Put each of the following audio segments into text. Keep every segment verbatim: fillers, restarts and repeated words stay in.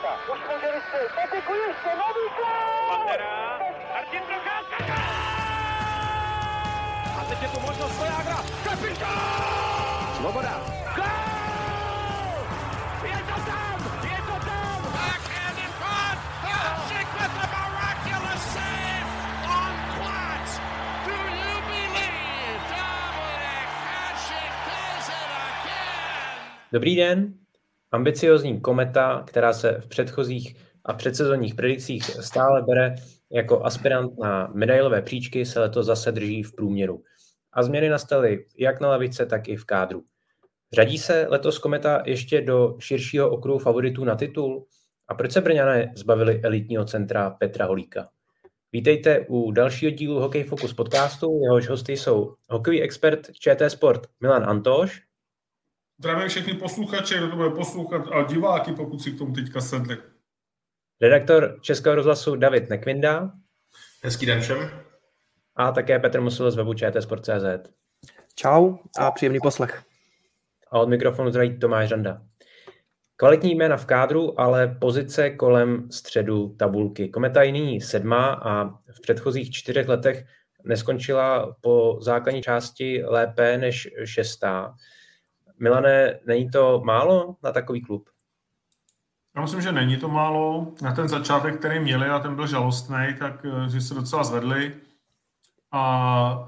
Procházka, poškodili se, zatekuje se, nový gól! Patera, Martin Procházka, gól! A teď je tu možnost Svojágra, kapitán! Svoboda, gól! Je to tam, je to tam! Back and in front, Hashik with the miraculous save on Platz! Do you believe Dominic Hashik does it again? Dobrý den. Ambiciozní Kometa, která se v předchozích a předsezonních predikcích stále bere jako aspirant na medailové příčky, se letos zase drží v průměru. A změny nastaly jak na lavice, tak i v kádru. Řadí se letos Kometa ještě do širšího okruhu favoritů na titul? A proč se Brňané zbavili elitního centra Petra Holíka? Vítejte u dalšího dílu Hokej fokus podcastu. Jehož hosty jsou hokejový expert ČT Sport Milan Antoš. Zdravím všechny posluchače, kdo to bude poslouchat, a diváky, pokud si k tomu teďka sedli. Redaktor Českého rozhlasu David Nekvinda. Hezký den všem. A také Petr Musil z webu cé té sport tečka cé zet. Čau a příjemný poslech. A od mikrofonu zdraví Tomáš Řanda. Kvalitní jména v kádru, ale pozice kolem středu tabulky. Kometa je nyní sedmá a v předchozích čtyřech letech neskončila po základní části lépe než šestá. Milane, není to málo na takový klub? Já myslím, že není to málo. Na ten začátek, který měli, a ten byl žalostný, tak že se docela zvedli. A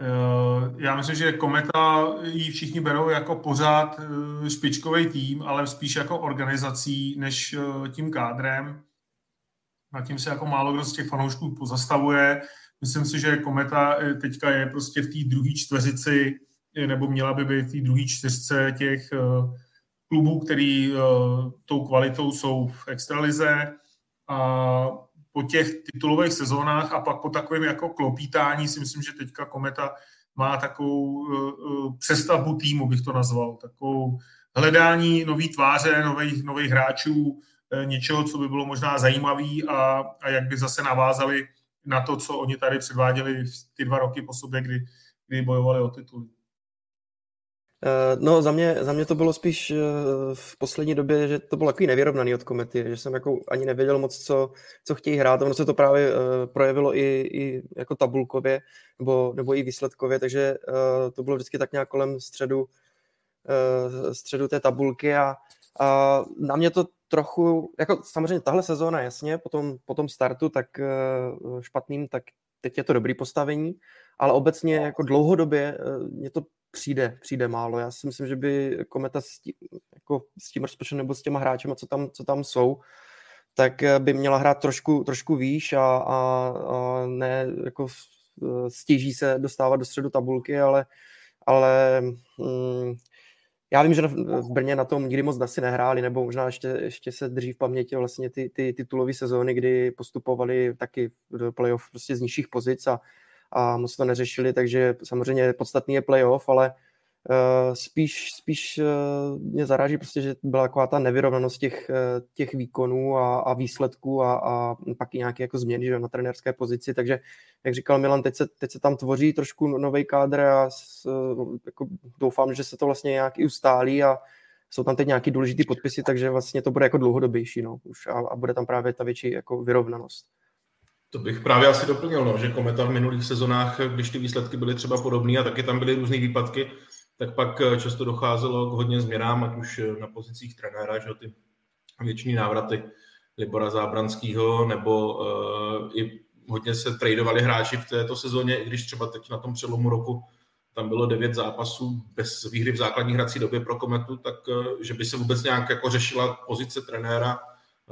já myslím, že Kometa ji všichni berou jako pořád špičkový tým, ale spíš jako organizací než tím kádrem. Nad tím se jako málo kdo z těch fanoušků pozastavuje. Myslím si, že Kometa teďka je prostě v té druhé čtveřici, nebo měla by být v té druhé čtyřce těch uh, klubů, který uh, tou kvalitou jsou v extralize. A po těch titulových sezónách a pak po takovém jako klopítání si myslím, že teďka Kometa má takovou uh, přestavbu týmu, bych to nazval. Takovou hledání nový tváře, nových, nových hráčů, uh, něčeho, co by bylo možná zajímavý a, a jak by zase navázali na to, co oni tady předváděli ty dva roky po sobě, kdy, kdy bojovali o titul. No za mě, za mě to bylo spíš v poslední době, že to bylo takový nevyrovnaný od Komety, že jsem jako ani nevěděl moc, co, co chtějí hrát. Ono se to právě projevilo i, i jako tabulkově nebo, nebo i výsledkově, takže to bylo vždycky tak nějak kolem středu, středu té tabulky a, a na mě to trochu, jako samozřejmě tahle sezóna, jasně, po tom, po tom startu tak špatným, tak teď je to dobrý postavení, ale obecně jako dlouhodobě mě to Přijde, přijde málo. Já si myslím, že by Kometa s tím, jako s tím rozpočtem nebo s těma hráčema, co tam, co tam jsou, tak by měla hrát trošku, trošku výš a, a, a ne jako stěží se dostávat do středu tabulky, ale, ale mm, já vím, že v Brně na tom nikdy moc asi nehráli, nebo možná ještě, ještě se drží v paměti vlastně ty, ty titulové sezóny, kdy postupovali taky do playoff prostě z nižších pozic a a moc to neřešili, takže samozřejmě podstatný je playoff, ale uh, spíš, spíš uh, mě zaráží prostě, že byla taková ta nevyrovnanost těch, uh, těch výkonů a, a výsledků a, a pak i nějaké jako změny, že, na trenérské pozici, takže jak říkal Milan, teď se, teď se tam tvoří trošku nový kádr a s, uh, jako doufám, že se to vlastně nějak i ustálí a jsou tam teď nějaký důležitý podpisy, takže vlastně to bude jako dlouhodobější, no, už a, a bude tam právě ta větší jako vyrovnanost. To bych právě asi doplnil, no, že Kometa v minulých sezonách, když ty výsledky byly třeba podobné a taky tam byly různé výpadky, tak pak často docházelo k hodně změnám, ať už na pozicích trenéra, že ty věční návraty Libora Zábranského, nebo uh, i hodně se tradeovali hráči v této sezóně, i když třeba teď na tom přelomu roku tam bylo devět zápasů bez výhry v základní hrací době pro Kometu, tak uh, že by se vůbec nějak jako řešila pozice trenéra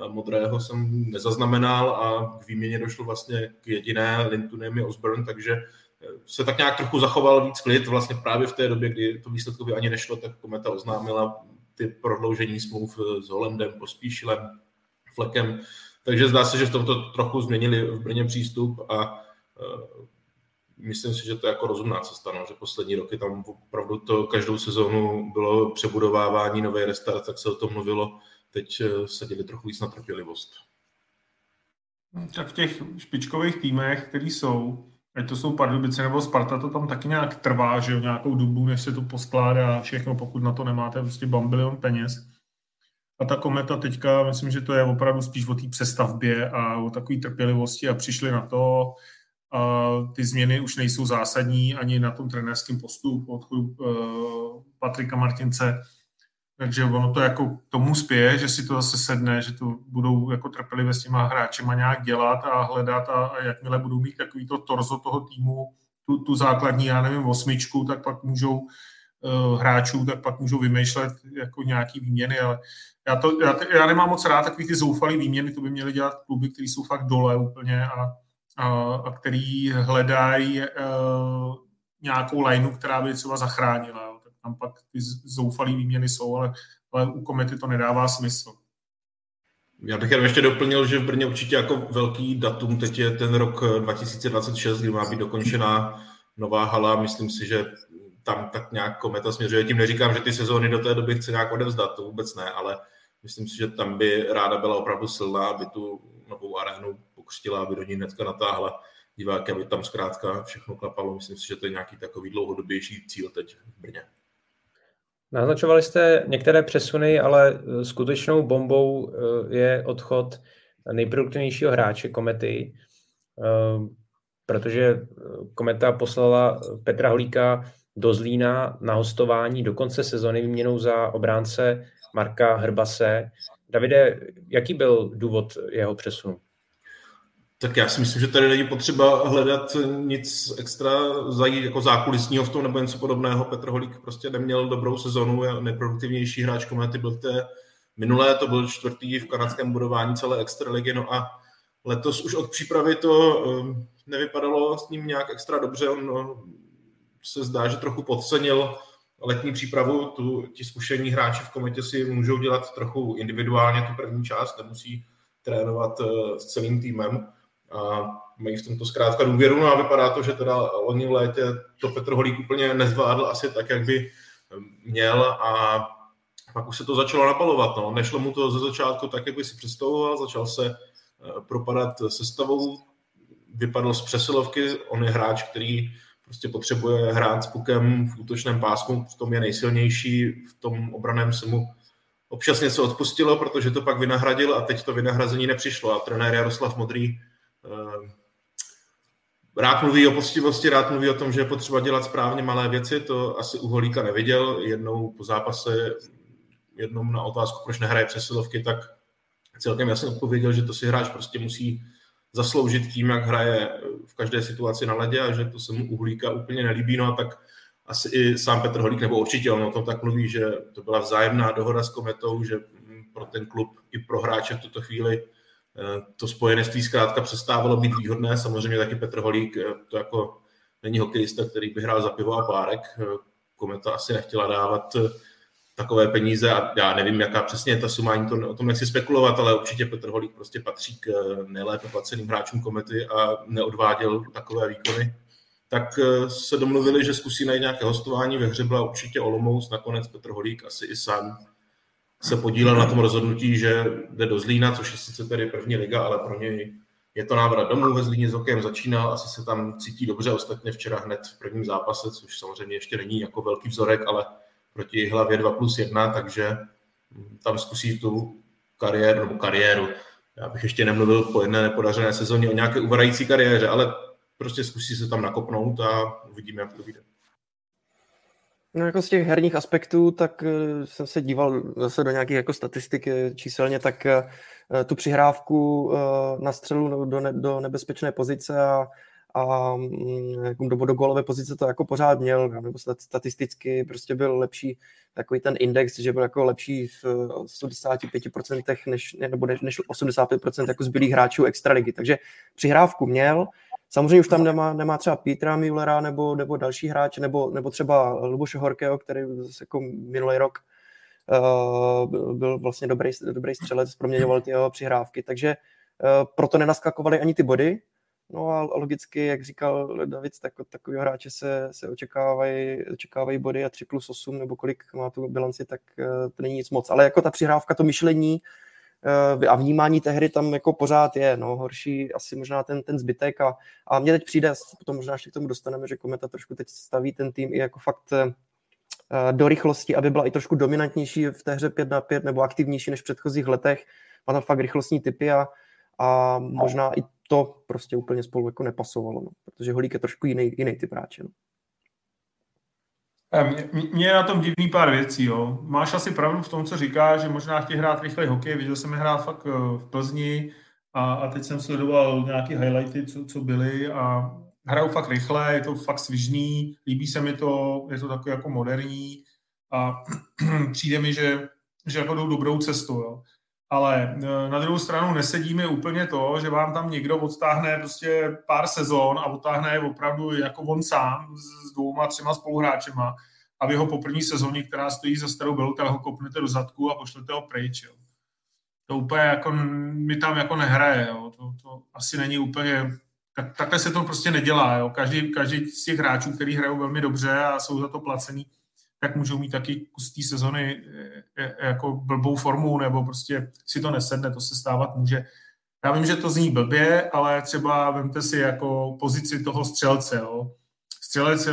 Modrého jsem nezaznamenal a k výměně došlo vlastně k jediné Lindunem i Osborne, takže se tak nějak trochu zachoval víc klid vlastně právě v té době, kdy to výsledkově ani nešlo, tak Kometa oznámila ty prodloužení smluv s Holendem, Pospíšilem, Flekem, takže zdá se, že v tomto trochu změnili v Brně přístup a myslím si, že to je jako rozumná cesta, no, že poslední roky tam opravdu to každou sezónu bylo přebudovávání, nový restart, tak se o tom mluvilo. Teď se děli trochu víc na trpělivost. Tak v těch špičkových týmech, který jsou, ať to jsou Pardubice nebo Sparta, to tam taky nějak trvá, že jo, nějakou dobu, než se to poskládá všechno, pokud na to nemáte prostě bambilion peněz. A ta Kometa teďka, myslím, že to je opravdu spíš o té přestavbě a o takové trpělivosti a přišli na to. A ty změny už nejsou zásadní ani na tom trenérském postu odchodu Patrika Martince. Takže ono to jako tomu spěje, že si to zase sedne, že to budou jako trpělivě s těma hráčema nějak dělat a hledat a, a jakmile budou mít takový to torzo toho týmu, tu, tu základní, já nevím, osmičku, tak pak můžou uh, hráčů, tak pak můžou vymýšlet jako nějaký výměny, ale já, to, já, já nemám moc rád takový ty zoufalý výměny, to by měly dělat kluby, které jsou fakt dole úplně a, a, a který hledají uh, nějakou lineu, která by třeba zachránila. Tam pak ty zoufalý výměny jsou, ale, ale u Komety to nedává smysl. Já bych jenom ještě doplnil, že v Brně určitě jako velký datum, teď je ten rok dva tisíce dvacet šest, kdy má být dokončená nová hala, myslím si, že tam tak nějak Kometa směřuje. Tím neříkám, že ty sezóny do té doby chce nějak odevzdat, to vůbec ne, ale myslím si, že tam by ráda byla opravdu silná, aby tu novou arénu pokřtila, aby do ní hnedka natáhla diváky, aby tam zkrátka všechno klapalo. Myslím si, že to je nějaký takový dlouhodobější cíl teď v Brně. Naznačovali jste některé přesuny, ale skutečnou bombou je odchod nejproduktivnějšího hráče Komety, protože Kometa poslala Petra Holíka do Zlína na hostování do konce sezony výměnou za obránce Marka Hrbase. Davide, jaký byl důvod jeho přesunu? Tak já si myslím, že tady není potřeba hledat nic extra jako zákulisního v tom nebo něco podobného. Petr Holík prostě neměl dobrou sezonu, je nejproduktivnější hráč Komety byl té minulé, to byl čtvrtý v kanadském budování celé extraligy, no a letos už od přípravy to nevypadalo s ním nějak extra dobře, on se zdá, že trochu podcenil letní přípravu, tu, ti zkušení hráči v Kometě si můžou dělat trochu individuálně tu první část, nemusí trénovat s celým týmem. A mají v tomto zkrátka důvěru, no a vypadá to, že teda loni v létě to Petr Holík úplně nezvládl asi tak, jak by měl a pak už se to začalo napalovat, no. Nešlo mu to ze začátku tak, jak by si představoval, začal se propadat sestavou, vypadl z přesilovky, on je hráč, který prostě potřebuje hrát s pukem v útočném pásmu, v tom je nejsilnější, v tom obraném se mu občas něco odpustilo, protože to pak vynahradil a teď to vynahrazení nepřišlo a trenér Jaroslav Modrý rád mluví o poctivosti, rád mluví o tom, že je potřeba dělat správně malé věci, to asi u Holíka neviděl, jednou po zápase, jednou na otázku, proč nehraje přesilovky, tak celkem jasně odpověděl, že to si hráč prostě musí zasloužit tím, jak hraje v každé situaci na ledě a že to se mu u Holíka úplně nelíbí, no a tak asi i sám Petr Holík, nebo určitě on o tom tak mluví, že to byla vzájemná dohoda s Kometou, že pro ten klub i pro hráče v tuto chvíli to spojenectví zkrátka přestávalo být výhodné, samozřejmě taky Petr Holík, to jako není hokejista, který by hrál za pivo a párek, Kometa asi nechtěla dávat takové peníze a já nevím, jaká přesně je ta suma, to, o tom nechci spekulovat, ale určitě Petr Holík prostě patří k nejlépe placeným hráčům Komety a neodváděl takové výkony. Tak se domluvili, že zkusí najít nějaké hostování, ve hře byla určitě Olomouc, nakonec Petr Holík asi i sám se podílel na tom rozhodnutí, že jde do Zlína, což je sice tady první liga, ale pro něj je to návrat domů, ve Zlíně s hokejem začínal, asi se tam cítí dobře, ostatně včera hned v prvním zápase, což samozřejmě ještě není jako velký vzorek, ale proti Hlavě dva plus jedna, takže tam zkusí tu kariéru, nebo kariéru, já bych ještě nemluvil po jedné nepodařené sezóně o nějaké uvadající kariéře, ale prostě zkusí se tam nakopnout a uvidíme, jak to vyjde. No jako z těch herních aspektů, tak jsem se díval zase do nějakých jako statistik číselně, tak tu přihrávku na střelu do, ne, do nebezpečné pozice a, a do, do gólové pozice to jako pořád měl, nebo statisticky prostě byl lepší takový ten index, že byl jako lepší v osmdesáti pěti procentech než, nebo než, než osmdesát pět procent jako zbylých hráčů extraligy, takže přihrávku měl. Samozřejmě už tam nemá, nemá třeba Petra Milera nebo, nebo další hráč, nebo, nebo třeba Luboše Horkého, který zase jako minulý rok uh, byl vlastně dobrý, dobrý střelec, proměňoval ty jeho přihrávky, takže uh, proto nenaskakovaly ani ty body. No a logicky, jak říkal David, tak od takového hráče se, se očekávají, očekávají body a tři plus osm, nebo kolik má tu bilanci, tak uh, to není nic moc. Ale jako ta přihrávka, to myšlení, a vnímání té hry tam jako pořád je, no, horší asi možná ten, ten zbytek a, a mně teď přijde, potom možná ještě k tomu dostaneme, že Kometa trošku teď staví ten tým i jako fakt do rychlosti, aby byla i trošku dominantnější v té hře pět na pět nebo aktivnější než v předchozích letech. Má tam fakt rychlostní typy a, a možná i to prostě úplně spolu jako nepasovalo, no, protože Holík je trošku jiný, jiný typ hráče. No. Mně je na tom divný pár věcí. Jo. Máš asi pravdu v tom, co říkáš, že možná chtějí hrát rychlej hokej. Viděl jsem je hrát fakt v Plzni a, a teď jsem sledoval nějaké highlighty, co, co byly a hrajou fakt rychle, je to fakt svižný, líbí se mi to, je to takový jako moderní a přijde mi, že, že jako jdou dobrou cestou. Jo. Ale na druhou stranu nesedí mi úplně to, že vám tam někdo odtáhne prostě pár sezon a odtáhne je opravdu jako on sám s dvouma, třema spoluhráčema a vy ho po první sezóně, která stojí za starou belutel, ho kopnete do zadku a pošlete ho pryč. Jo. To úplně jako mi tam jako nehraje. Jo. To, to asi není úplně... Tak, takhle se to prostě nedělá. Jo. Každý, každý z těch hráčů, který hrajou velmi dobře a jsou za to placení, tak můžou mít taky kus té sezony jako blbou formu, nebo prostě si to nesedne, to se stávat může. Já vím, že to zní blbě, ale třeba vemte si jako pozici toho střelce. Jo. Střelec,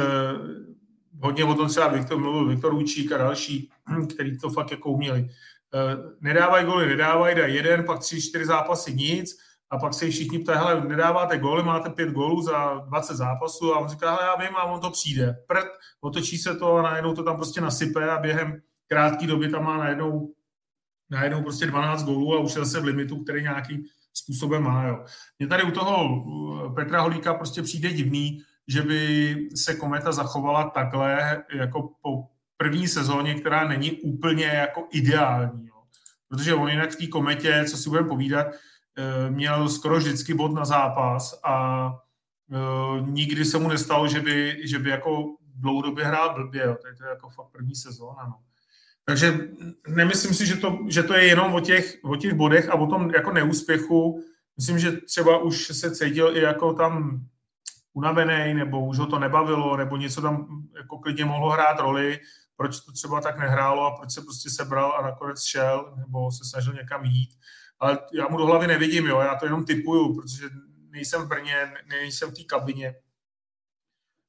hodně o tom třeba Viktor, mluvil Viktor Učík a další, který to fakt jako uměli. Nedávají góly, nedávají, dají jeden, pak tři, čtyři zápasy nic a pak se všichni ptají, hele, nedáváte góly, máte pět gólů za dvacet zápasů a on říká, hele, já vím, a on to přijde. Prd, otočí se to a najednou to tam prostě nasype a během krátké doby tam má najednou, najednou prostě dvanáct gólů a už je zase v limitu, který nějakým způsobem má. Jo. Mně tady u toho Petra Holíka prostě přijde divný, že by se Kometa zachovala takhle jako po první sezóně, která není úplně jako ideální. Jo. Protože on jinak v té Kometě, co si budeme povídat, měl skoro vždycky bod na zápas a uh, nikdy se mu nestalo, že by, že by jako dlouhodobě hrál blbě. Jo. To je jako fakt první sezóna. No. Takže nemyslím si, že to, že to je jenom o těch, o těch bodech a o tom jako neúspěchu. Myslím, že třeba už se cítil i jako tam unavený, nebo už ho to nebavilo, nebo něco tam jako klidně mohlo hrát roli, proč to třeba tak nehrálo a proč se prostě sebral a nakonec šel, nebo se snažil někam jít. Ale já mu do hlavy nevidím, jo, já to jenom tipuju, protože nejsem v Brně, nejsem v té kabině.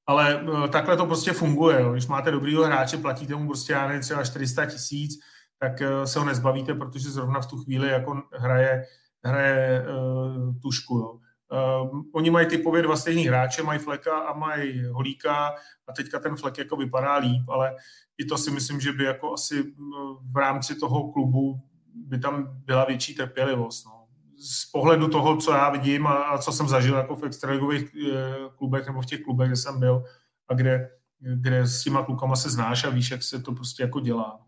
Ale uh, takhle to prostě funguje, jo. Když máte dobrýho hráče, platíte mu prostě, já nevím, třeba čtyři sta tisíc, tak uh, se ho nezbavíte, protože zrovna v tu chvíli jako hraje, hraje uh, tušku, jo. Uh, oni mají typově dva stejný hráče, mají Fleka a mají Holíka a teďka ten Flek jako vypadá líp, ale i to si myslím, že by jako asi v rámci toho klubu by tam byla větší trpělivost. No. Z pohledu toho, co já vidím a, a co jsem zažil jako v extraligových e, klubech nebo v těch klubech, kde jsem byl a kde, kde s těma klukama se znáš a víš, jak se to prostě jako dělá.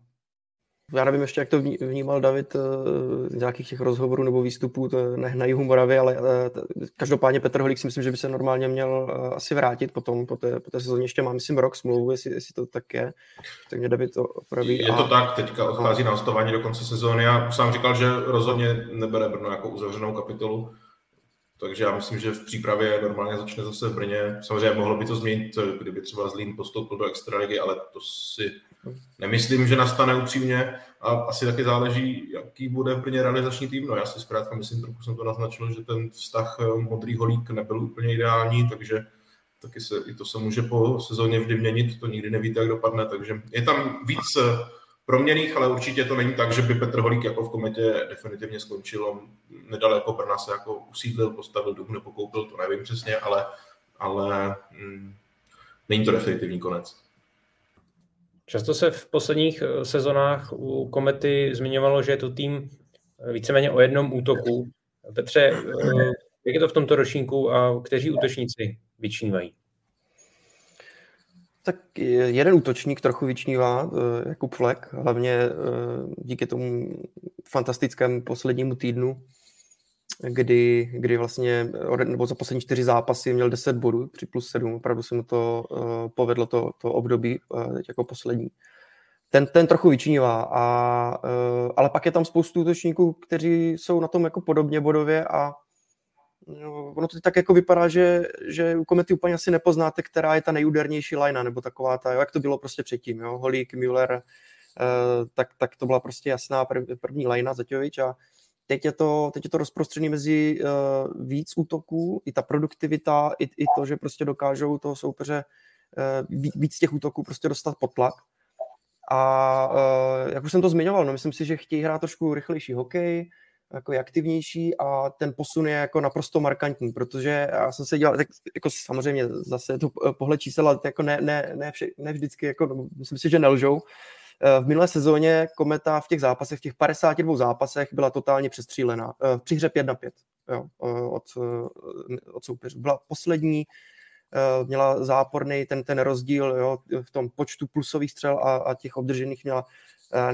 Já nevím ještě, jak to vnímal David z nějakých těch rozhovorů nebo výstupů ne, na jihu Moravy, ale t, každopádně Petr Holík si myslím, že by se normálně měl asi vrátit potom, po té, po té sezóně ještě mám, myslím, rok smlouvu, jestli, jestli to tak je, tak mě David to opraví. Je to a, tak, teďka odchází na hostování do konce sezóny a sám říkal, že rozhodně nebere Brno jako uzavřenou kapitolu, takže já myslím, že v přípravě normálně začne zase v Brně. Samozřejmě mohlo by to změnit, kdyby třeba Zlín postoupil do extraligy, ale to si nemyslím, že nastane upřímně a asi taky záleží, jaký bude v Brně realizační tým. No já si zkrátka myslím, trochu jsem to naznačil, že ten vztah Modrý Holík nebyl úplně ideální, takže taky se, i to se může po sezóně vždy měnit, to nikdy nevíte, jak dopadne, takže je tam víc proměnných, ale určitě to není tak, že by Petr Holík jako v Kometě definitivně skončil, nedaleko Brna se jako usídlil, postavil dům nebo koupil, to nevím přesně, ale, ale mm, není to definitivní konec. Často se v posledních sezonách u Komety zmiňovalo, že je to tým víceméně o jednom útoku. Petře, jak je to v tomto ročníku a kteří útočníci vyčnívají? Tak jeden útočník trochu vyčnívá, Jakub Flek, hlavně díky tomu fantastickému poslednímu týdnu, kdy, kdy vlastně, nebo za poslední čtyři zápasy měl deset bodů, tři plus sedm, opravdu se mu to povedlo to, to období jako poslední. Ten, ten trochu vyčnívá, a, ale pak je tam spoustu útočníků, kteří jsou na tom jako podobně bodově a no, ono to tak jako vypadá, že, že u Komety úplně asi nepoznáte, která je ta nejúdernější lajna, nebo taková ta, jo, jak to bylo prostě předtím, jo, Holík, Müller, eh, tak, tak to byla prostě jasná prv, první lajna Zaťovič a teď je to, teď je to rozprostřený mezi eh, víc útoků, i ta produktivita, i, i to, že prostě dokážou toho soupeře eh, víc těch útoků prostě dostat pod tlak A jak už jsem to zmiňoval, no myslím si, že chtějí hrát trošku rychlejší hokej, jako je aktivnější a ten posun je jako naprosto markantní, protože já jsem se dělal, tak jako samozřejmě zase to pohled čísela, jako ne, ne, ne, vše, ne vždycky, jako, no, myslím si, že nelžou. V minulé sezóně Kometa v těch zápasech, v těch padesáti dvou zápasech byla totálně přestřílená, při hře pět na pět jo, od, od soupeřů. Byla poslední, měla záporný ten, ten rozdíl jo, v tom počtu plusových střel a, a těch obdržených měla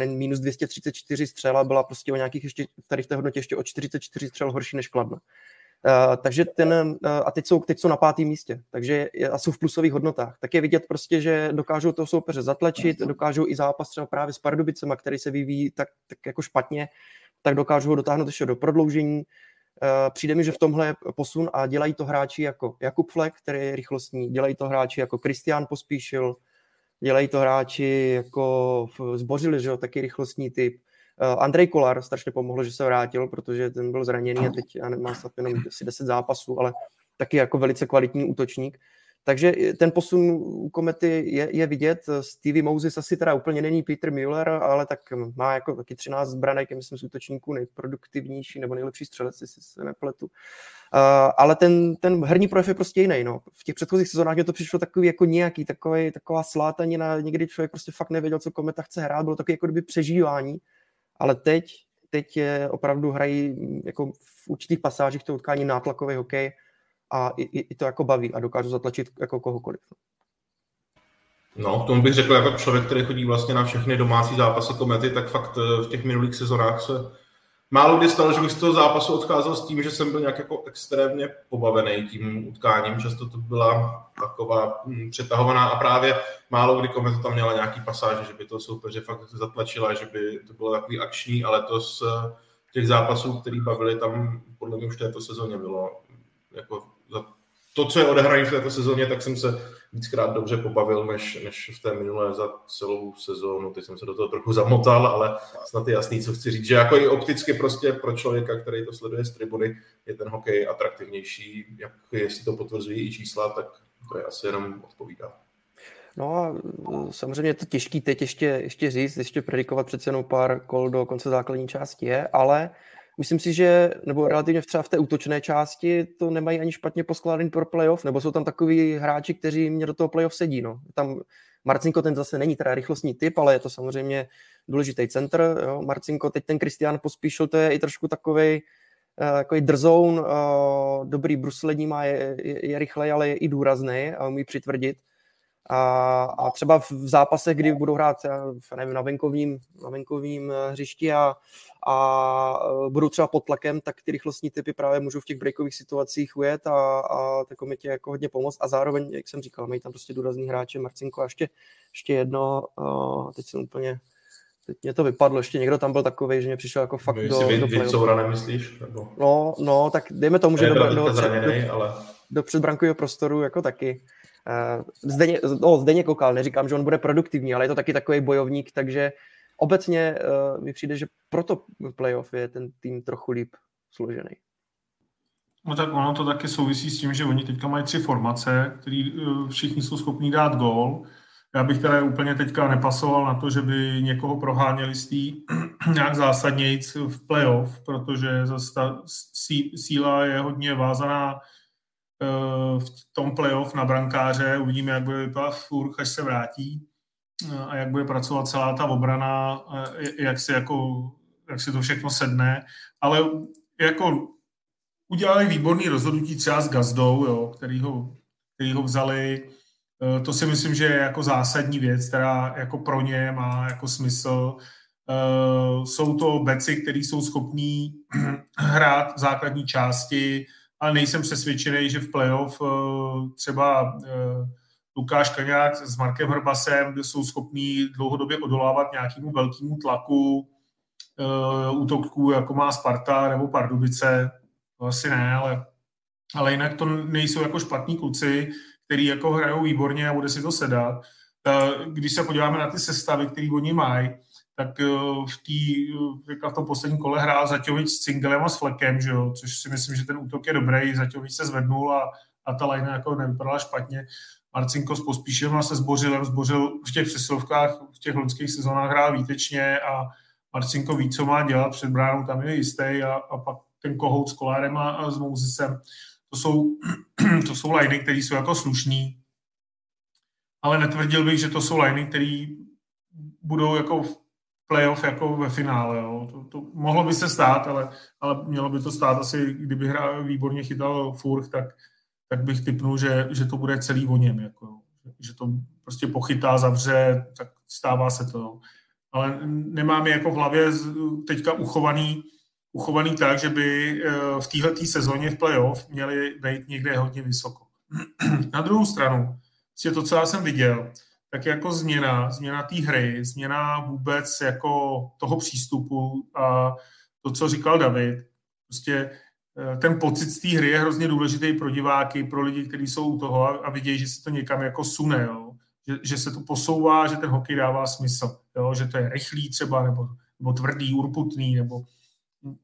minus dvě stě třicet čtyři střela, byla prostě o nějakých ještě, tady v té hodnotě ještě o čtyřicet čtyři střel horší než Kladno. Uh, takže ten, uh, a teď jsou, teď jsou na pátém místě, takže a jsou v plusových hodnotách. Tak je vidět prostě, že dokážou toho soupeře zatlačit, dokážou i zápas třeba právě s Pardubicema, který se vyvíjí tak, tak jako špatně, tak dokážou ho dotáhnout ještě do prodloužení. Uh, přijde mi, že v tomhle je posun a dělají to hráči jako Jakub Flek, který je rychlostní, dělají to hráči jako Kristián Pospíšil, dělají to hráči jako Zbořil, že jo, taky rychlostní typ. Andrej Kolar strašně pomohlo, že se vrátil, protože ten byl zraněný a teď má snad jenom asi deset zápasů, ale taky jako velice kvalitní útočník. Takže ten posun u Komety je, je vidět. Stevie Moses asi teda úplně není Petr Miler, ale tak má jako taky třináct branek, myslím, z útočníků nejproduktivnější nebo nejlepší střelec, jestli se nepletu. Uh, ale ten, ten herní projev je prostě jiný. No. V těch předchozích sezónách mě to přišlo takový jako nějaký, takový, taková slátanina, někdy člověk prostě fakt nevěděl, co Kometa chce hrát, bylo takový jako kdyby přežívání. Ale teď, teď je opravdu hrají jako v určitých pasážích to utkání nátlakový hokej a i, i to jako baví a dokážu zatlačit jako kohokoliv. No, k tomu bych řekl, jako člověk, který chodí vlastně na všechny domácí zápasy Komety, tak fakt v těch minulých sezonách se málo kdy stalo, že bych z toho zápasu odcházel s tím, že jsem byl nějak jako extrémně pobavený tím utkáním. Často to byla taková přetahovaná a právě málo kdy Kometa tam měla nějaký pasáže, že by to soupeře fakt zatlačila, že by to bylo takový akční, ale to z těch zápasů, který bavili, tam podle mě už této sezóně bylo. Jako za to, co je odehrané v této sezóně, tak jsem se víckrát dobře pobavil, než, než v té minulé za celou sezónu. Teď jsem se do toho trochu zamotal, ale snad je jasný, co chci říct, že jako i opticky prostě pro člověka, který to sleduje z tribuny, je ten hokej atraktivnější. Jak, jestli to potvrzují i čísla, tak to je asi jenom odpovídá. No a samozřejmě je to těžký teď ještě, ještě říct, ještě predikovat přece jenom pár kol do konce základní části je, ale myslím si, že nebo relativně třeba v té útočné části to nemají ani špatně poskládaný pro playoff, nebo jsou tam takoví hráči, kteří mě do toho playoff sedí. No. Tam Marcinko, ten zase není teda rychlostní typ, ale je to samozřejmě důležitý centr. Jo. Marcinko, teď ten Kristián Pospíšil, to je i trošku takovej takový drzoun, dobrý bruslední má, je, je, je rychlej, ale je i důrazný a umí přitvrdit. A, a třeba v zápasech, kdy budou hrát nevím, na venkovním, na venkovním hřišti a, a budou třeba pod tlakem, tak ty rychlostní typy právě můžou v těch breakových situacích ujet a, a tak mi tě jako hodně pomoct. A zároveň, jak jsem říkal, mají tam prostě důrazný hráče Marcinko a ještě, ještě jedno, uh, teď jsem úplně, teď mě to vypadlo, ještě někdo tam byl takovej, že mě přišel jako fakt no, do, vy, do playoff. Coura nemyslíš? Nebo... No, no, tak dejme tomu, že do, do, zraněnej, do, ale... do předbrankového prostoru jako taky. Zdeně, no, Zdeně Kokal, neříkám, že on bude produktivní, ale je to taky takový bojovník, takže obecně uh, mi přijde, že proto playoff je ten tým trochu líp složený. No tak ono to taky souvisí s tím, že oni teďka mají tři formace, který uh, všichni jsou schopní dát gól. Já bych teda úplně teďka nepasoval na to, že by někoho proháněli z tý nějak zásadnějc v playoff, protože zase ta síla je hodně vázaná v tom playoff na brankáře. Uvidíme, jak bude vypadat Furch, až se vrátí a jak bude pracovat celá ta obrana, jak se, jako, jak se to všechno sedne. Ale jako udělali výborný rozhodnutí třeba s Gazdou, jo, který, ho, který ho vzali. To si myslím, že je jako zásadní věc, která jako pro ně má jako smysl. Jsou to beci, kteří jsou schopní hrát v základní části, ale nejsem přesvědčený, že v playoff třeba Lukáš Kaňák s Markem Hrbasem jsou schopní dlouhodobě odolávat nějakému velkému tlaku útoků, jako má Sparta nebo Pardubice. To asi ne, ale, ale jinak to nejsou jako špatní kluci, který jako hrajou výborně a bude si to sedat. Když se podíváme na ty sestavy, které oni mají, tak v, tý, v tom posledním kole hrál Zaťovič s Cingelem a s Flekem, že jo? Což si myslím, že ten útok je dobrý. Zaťovič se zvednul a, a ta lajna jako nevypadala špatně. Marcinko s Pospíšilem a se Zbořilem. Zbořil v těch přesilovkách, v těch loňských sezónách hrál výtečně a Marcinko ví, co má dělat před bránou, tam je jistý a, a pak ten Kohout s Kolárem a, a s Mouzisem. To jsou, to jsou lajny, které jsou jako slušný, ale netvrdil bych, že to jsou lajny, které budou jako v playoff, jako ve finále. Jo. To, to mohlo by se stát, ale, ale mělo by to stát asi, kdyby hra výborně chytal Furch, tak, tak bych tipnul, že, že to bude celý o něm. Jako, že to prostě pochytá, zavře, tak stává se to. Ale nemám je jako v hlavě teďka uchovaný, uchovaný tak, že by v téhletý sezóně v playoff měli být někde hodně vysoko. Na druhou stranu, je to, co já jsem viděl, tak jako změna, změna té hry, změna vůbec jako toho přístupu a to, co říkal David, prostě ten pocit z té hry je hrozně důležitý pro diváky, pro lidi, kteří jsou u toho a vidějí, že se to někam jako sune, jo? Že, že se to posouvá, že ten hokej dává smysl, jo? Že to je rychlý třeba, nebo, nebo tvrdý, urputný, nebo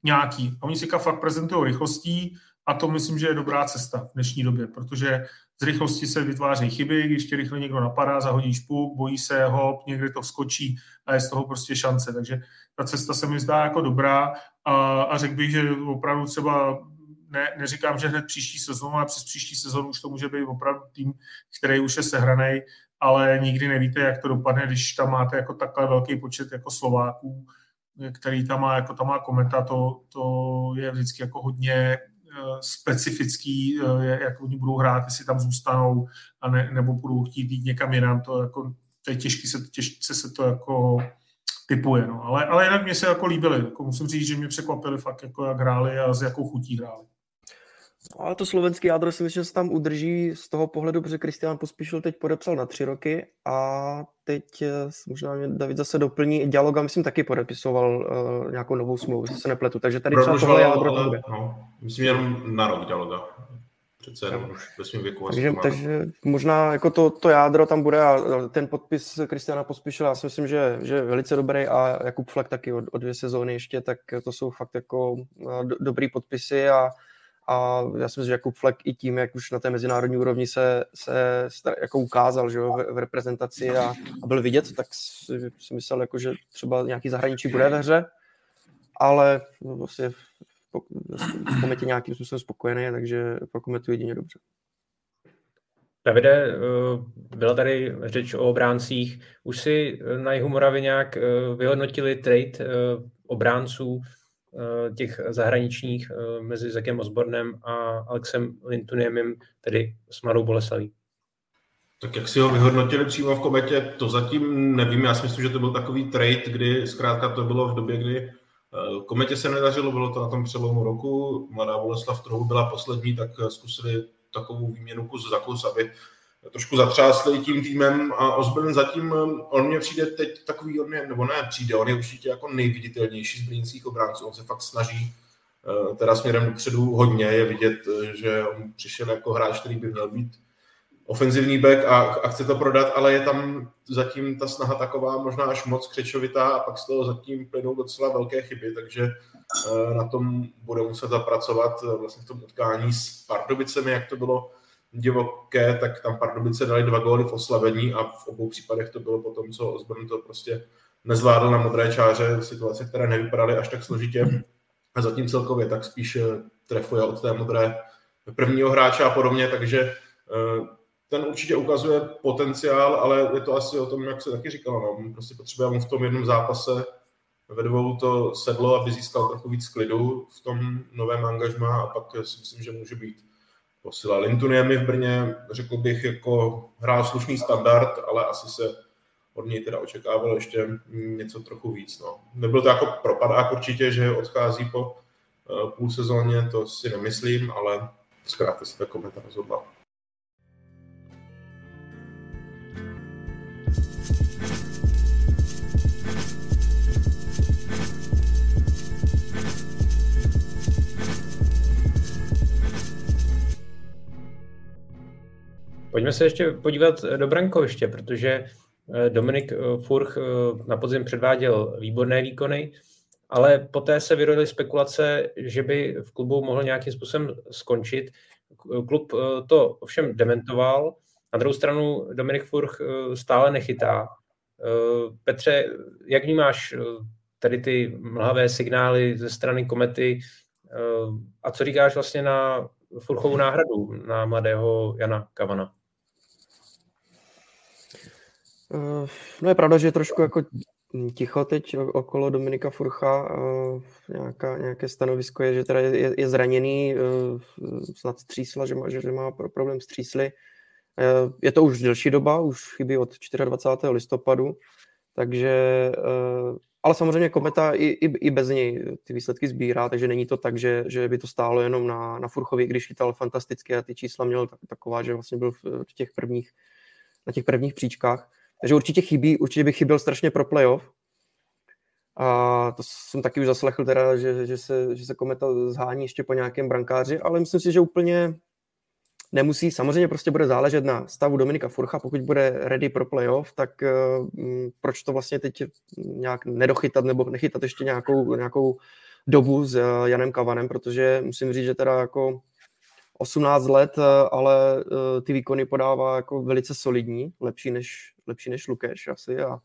nějaký. A oni si fakt prezentují rychlostí a to myslím, že je dobrá cesta v dnešní době, protože z rychlosti se vytvářejí chyby, když tě rychle někdo napadá, zahodíš puk, bojí se ho, někde to skočí a je z toho prostě šance. Takže ta cesta se mi zdá jako dobrá a, a řekl bych, že opravdu třeba, ne, neříkám, že hned příští sezónu, ale přes příští sezónu už to může být opravdu tým, který už je sehranej, ale nikdy nevíte, jak to dopadne, když tam máte jako takhle velký počet jako Slováků, který tam má, jako tam má Kometa, to, to je vždycky jako hodně specifický, jak oni budou hrát, jestli tam zůstanou a ne, nebo budou chtít jít někam jinam, to, jako, to je těžký, se, těžce se to jako typuje, no. ale, ale jinak mě se jako líbily, jako musím říct, že mě překvapili fakt, jako, jak hráli a s jakou chutí hráli. No, ale to slovenský jádro si myslím, že se tam udrží z toho pohledu, protože Kristián Pospíšil teď podepsal na tři roky a teď možná mě David zase doplní, Dialoga myslím taky podepisoval uh, nějakou novou smlouvu, že se nepletu, takže tady třeba tohle jádro ale, bude. No, myslím jenom na rok Dialoga, přece jenom no. Už ve svým věku. Takže, takže možná jako to, to jádro tam bude a ten podpis Kristiána Pospíšila, já si myslím, že, že je velice dobrý a Jakub Flek taky o, o dvě sezóny ještě, tak to jsou fakt jako do, dobrý podpisy a A já si myslím, že Jakub Flek i tím, jak už na té mezinárodní úrovni se, se jako ukázal, že jo, v reprezentaci a, a byl vidět, tak si, si myslel, jako, že třeba nějaký zahraničí bude ve hře, ale no, vlastně v, v Kometě nějakým způsobem spokojený, takže pro Kometu jedině dobře. Davide, byla tady řeč o obráncích. Už si na jihu Moravy nějak vyhodnotili trade obránců těch zahraničních mezi Zakem Osbornem a Alexem Lindunem, tedy s Mladou Boleslaví. Tak jak si ho vyhodnotili přímo v Kometě, to zatím nevím. Já si myslím, že to byl takový trade, kdy zkrátka to bylo v době, kdy Kometě se nedařilo, bylo to na tom přelomu roku, Mladá Boleslav v trhu byla poslední, tak zkusili takovou výměnu kus za kus, aby trošku zatřásli tím týmem a Osborn zatím, on mě přijde teď takový, on je, nebo ne, přijde, on je určitě jako nejviditelnější z brněnských obránců, on se fakt snaží teda směrem dopředu hodně, je vidět, že on přišel jako hráč, který by měl být ofenzivní back a, a chce to prodat, ale je tam zatím ta snaha taková možná až moc křečovitá a pak z toho zatím plynou docela velké chyby, takže na tom bude muset zapracovat vlastně v tom utkání s Pardubicemi, jak to bylo divoké, tak tam Pardubice dali dva góly v oslabení a v obou případech to bylo potom, co Osborn to prostě nezvládl na modré čáře, situace, které nevypadaly až tak složitě a zatím celkově tak spíš trefuje od té modré prvního hráče a podobně, takže ten určitě ukazuje potenciál, ale je to asi o tom, jak se taky říkalo, no, prostě potřebujeme v tom jednom zápase ve dvou to sedlo, aby získal trochu víc klidu v tom novém angažmá a pak si myslím, že může být posila. Linduniemi v Brně, řekl bych, jako hrál slušný standard, ale asi se od něj teda očekávalo ještě něco trochu víc. No. Nebyl to jako propadák určitě, že odchází po půl sezóně, to si nemyslím, ale zkrátka se ta Kometa rozhodla. Pojďme se ještě podívat do brankoviště, protože Dominik Furch na podzim předváděl výborné výkony, ale poté se vyrojily spekulace, že by v klubu mohl nějakým způsobem skončit. Klub to ovšem dementoval. Na druhou stranu Dominik Furch stále nechytá. Petře, jak vnímáš tady ty mlhavé signály ze strany Komety a co říkáš vlastně na Furchovou náhradu na mladého Jana Kavana? No je pravda, že je trošku jako ticho teď okolo Dominika Furcha. Nějaká, nějaké stanovisko je, že teda je, je zraněný, snad střísla, že má, že má problém s třísly. Je to už delší doba, už chybí od dvacátého čtvrtého listopadu, takže, ale samozřejmě Kometa i, i, i bez něj ty výsledky sbírá, takže není to tak, že, že by to stálo jenom na, na Furchovi, když chytal fantasticky a ty čísla měl tak, taková, že vlastně byl v těch prvních, na těch prvních příčkách. Takže určitě chybí, určitě bych chyběl strašně pro playoff. A to jsem taky už zaslechl teda, že, že, se, že se Kometa zhání ještě po nějakém brankáři, ale myslím si, že úplně nemusí. Samozřejmě prostě bude záležet na stavu Dominika Furcha, pokud bude ready pro playoff, tak uh, proč to vlastně teď nějak nedochytat nebo nechytat ještě nějakou, nějakou dobu s uh, Janem Kavanem, protože musím říct, že teda jako osmnáct let, ale ty výkony podává jako velice solidní, lepší než, lepší než Lukeš asi. A,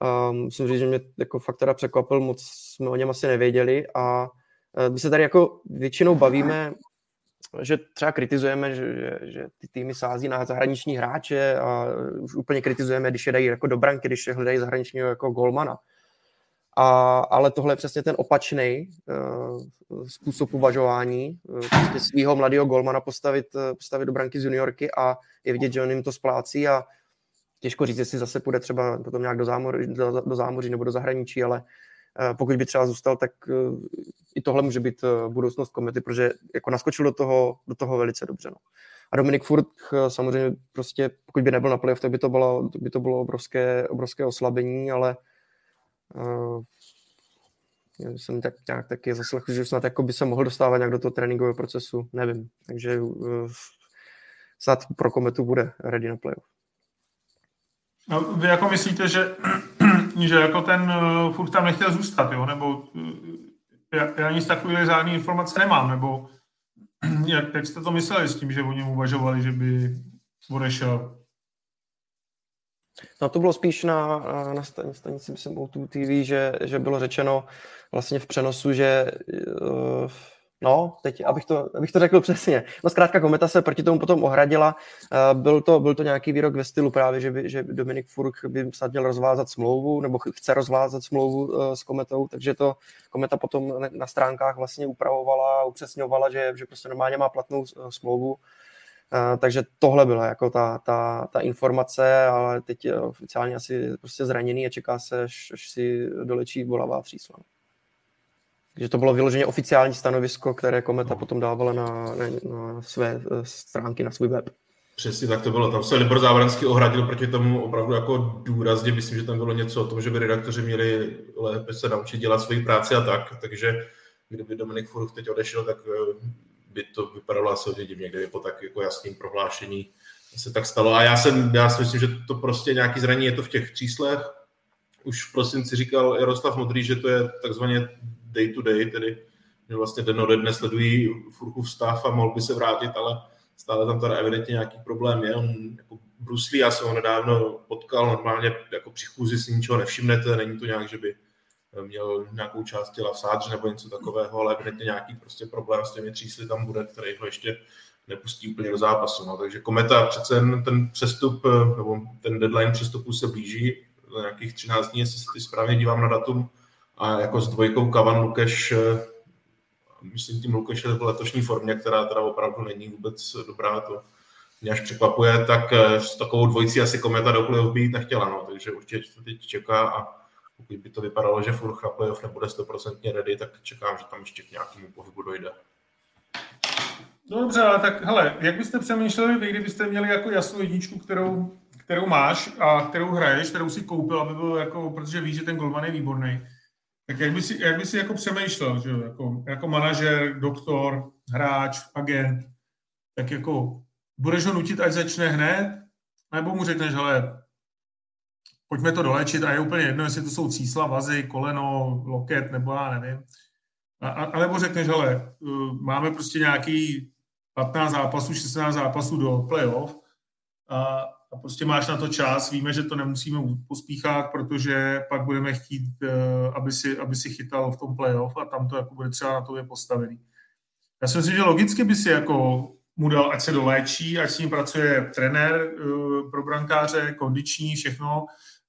a musím říct, že mě jako fakt teda překvapil, moc jsme o něm asi nevěděli. A my se tady jako většinou bavíme, že třeba kritizujeme, že, že ty týmy sází na zahraniční hráče a už úplně kritizujeme, když je dají jako do branky, když je hledají zahraničního jako golmana. A, ale tohle je přesně ten opačný uh, způsob uvažování. Uh, prostě svýho mladého golmana postavit, uh, postavit do branky z juniorky a je vidět, že on jim to splácí a těžko říct, jestli zase půjde třeba potom nějak do zámoří, do, do zámoří nebo do zahraničí, ale uh, pokud by třeba zůstal, tak uh, i tohle může být uh, budoucnost Komety, protože jako naskočil do toho, do toho velice dobře. No. A Dominik Furch uh, samozřejmě prostě, pokud by nebyl na playoff, tak by to bylo, by to bylo obrovské, obrovské oslabení, ale Uh, já jsem tak nějak taky zaslechl, že snad jako by se mohl dostávat nějak do toho tréninkového procesu, nevím, takže uh, snad pro Kometu bude ready na playoff. No, vy jako myslíte, že, že jako ten uh, furt tam nechtěl zůstat, jo, nebo uh, já, já nic takových žádný informace nemám, nebo jak, jak jste to mysleli s tím, že o něm uvažovali, že by odešel? No to bylo spíš na, na stanici, myslím, O dva T V, že, že bylo řečeno vlastně v přenosu, že no, teď, abych to, abych to řekl přesně, no zkrátka Kometa se proti tomu potom ohradila, byl to, byl to nějaký výrok ve stylu právě, že, by, že Dominik Furch by snad měl rozvázat smlouvu, nebo chce rozvázat smlouvu s Kometou, takže to Kometa potom na stránkách vlastně upravovala, upřesňovala, že, že prostě normálně má platnou smlouvu. Uh, takže tohle byla jako ta, ta, ta informace, ale teď je oficiálně asi prostě zraněný a čeká se, až, až si dolečí bolavá třísla. Takže to bylo vyloženě oficiální stanovisko, které Kometa potom dávala na, na, na své stránky, na svůj web. Přesně tak to bylo. Tam se Libor Zábranský ohradil proti tomu opravdu jako důrazně. Myslím, že tam bylo něco o tom, že by redaktoři měli lépe se naučit dělat svoji práci a tak. Takže kdyby Dominik Furch teď odešel, tak by to vypadalo asi hodně divně, kdyby po tak jako jasným prohlášení se tak stalo. A já, jsem, já si myslím, že to prostě nějaký zranění je to v těch číslech. Už v prosinci říkal Jaroslav Modrý, že to je takzvaně day to day, tedy že vlastně den ode dne sledují Furchův stav a mohl by se vrátit, ale stále tam teda evidentně nějaký problém je. On jako bruslí, já jsem ho nedávno potkal, normálně jako při chůzi si ničeho nevšimnete, není to nějak, že by měl nějakou část těla v sádře nebo něco takového, ale evidentně nějaký prostě problém s těmi třísly tam bude, který ho ještě nepustí úplně do zápasu. No. Takže Kometa přece ten přestup, nebo ten deadline přestupu se blíží za nějakých třináct dní, jestli se ty správně dívám na datum, a jako s dvojkou Kavan Lukeš, myslím tím Lukeš je v letošní formě, která teda opravdu není vůbec dobrá, to mě až překvapuje, tak s takovou dvojicí asi Kometa do playoff být nechtěla, no. Takže určitě to teď čeká a pokud by to vypadalo, že Furch na playoff nebude stoprocentně ready, tak čekám, že tam ještě k nějakému pohybu dojde. Dobře, ale tak hele, jak byste přemýšleli vy, kdybyste měli jako jasnou jedničku, kterou, kterou máš a kterou hraješ, kterou si koupil, aby bylo jako, protože víš, že ten golman je výborný, tak jak by si, jak by si jako přemýšlel, že jako, jako manažer, doktor, hráč, agent, tak jako budeš ho nutit, až začne hned, nebo mu řekneš, hele, pojďme to doléčit a je úplně jedno, jestli to jsou třísla, vazy, koleno, loket nebo já nevím. A, a, a nebo řekneš, hele, máme prostě nějaký patnáct zápasů, šestnáct zápasů do playoff a, a prostě máš na to čas. Víme, že to nemusíme pospíchat, protože pak budeme chtít, aby si, aby si chytal v tom playoff a tam to jako bude třeba na tobě postavený. Já si myslím, že logicky by si jako mu dal, ať se doléčí, ať s ním pracuje trenér pro brankáře, kondiční, všechno,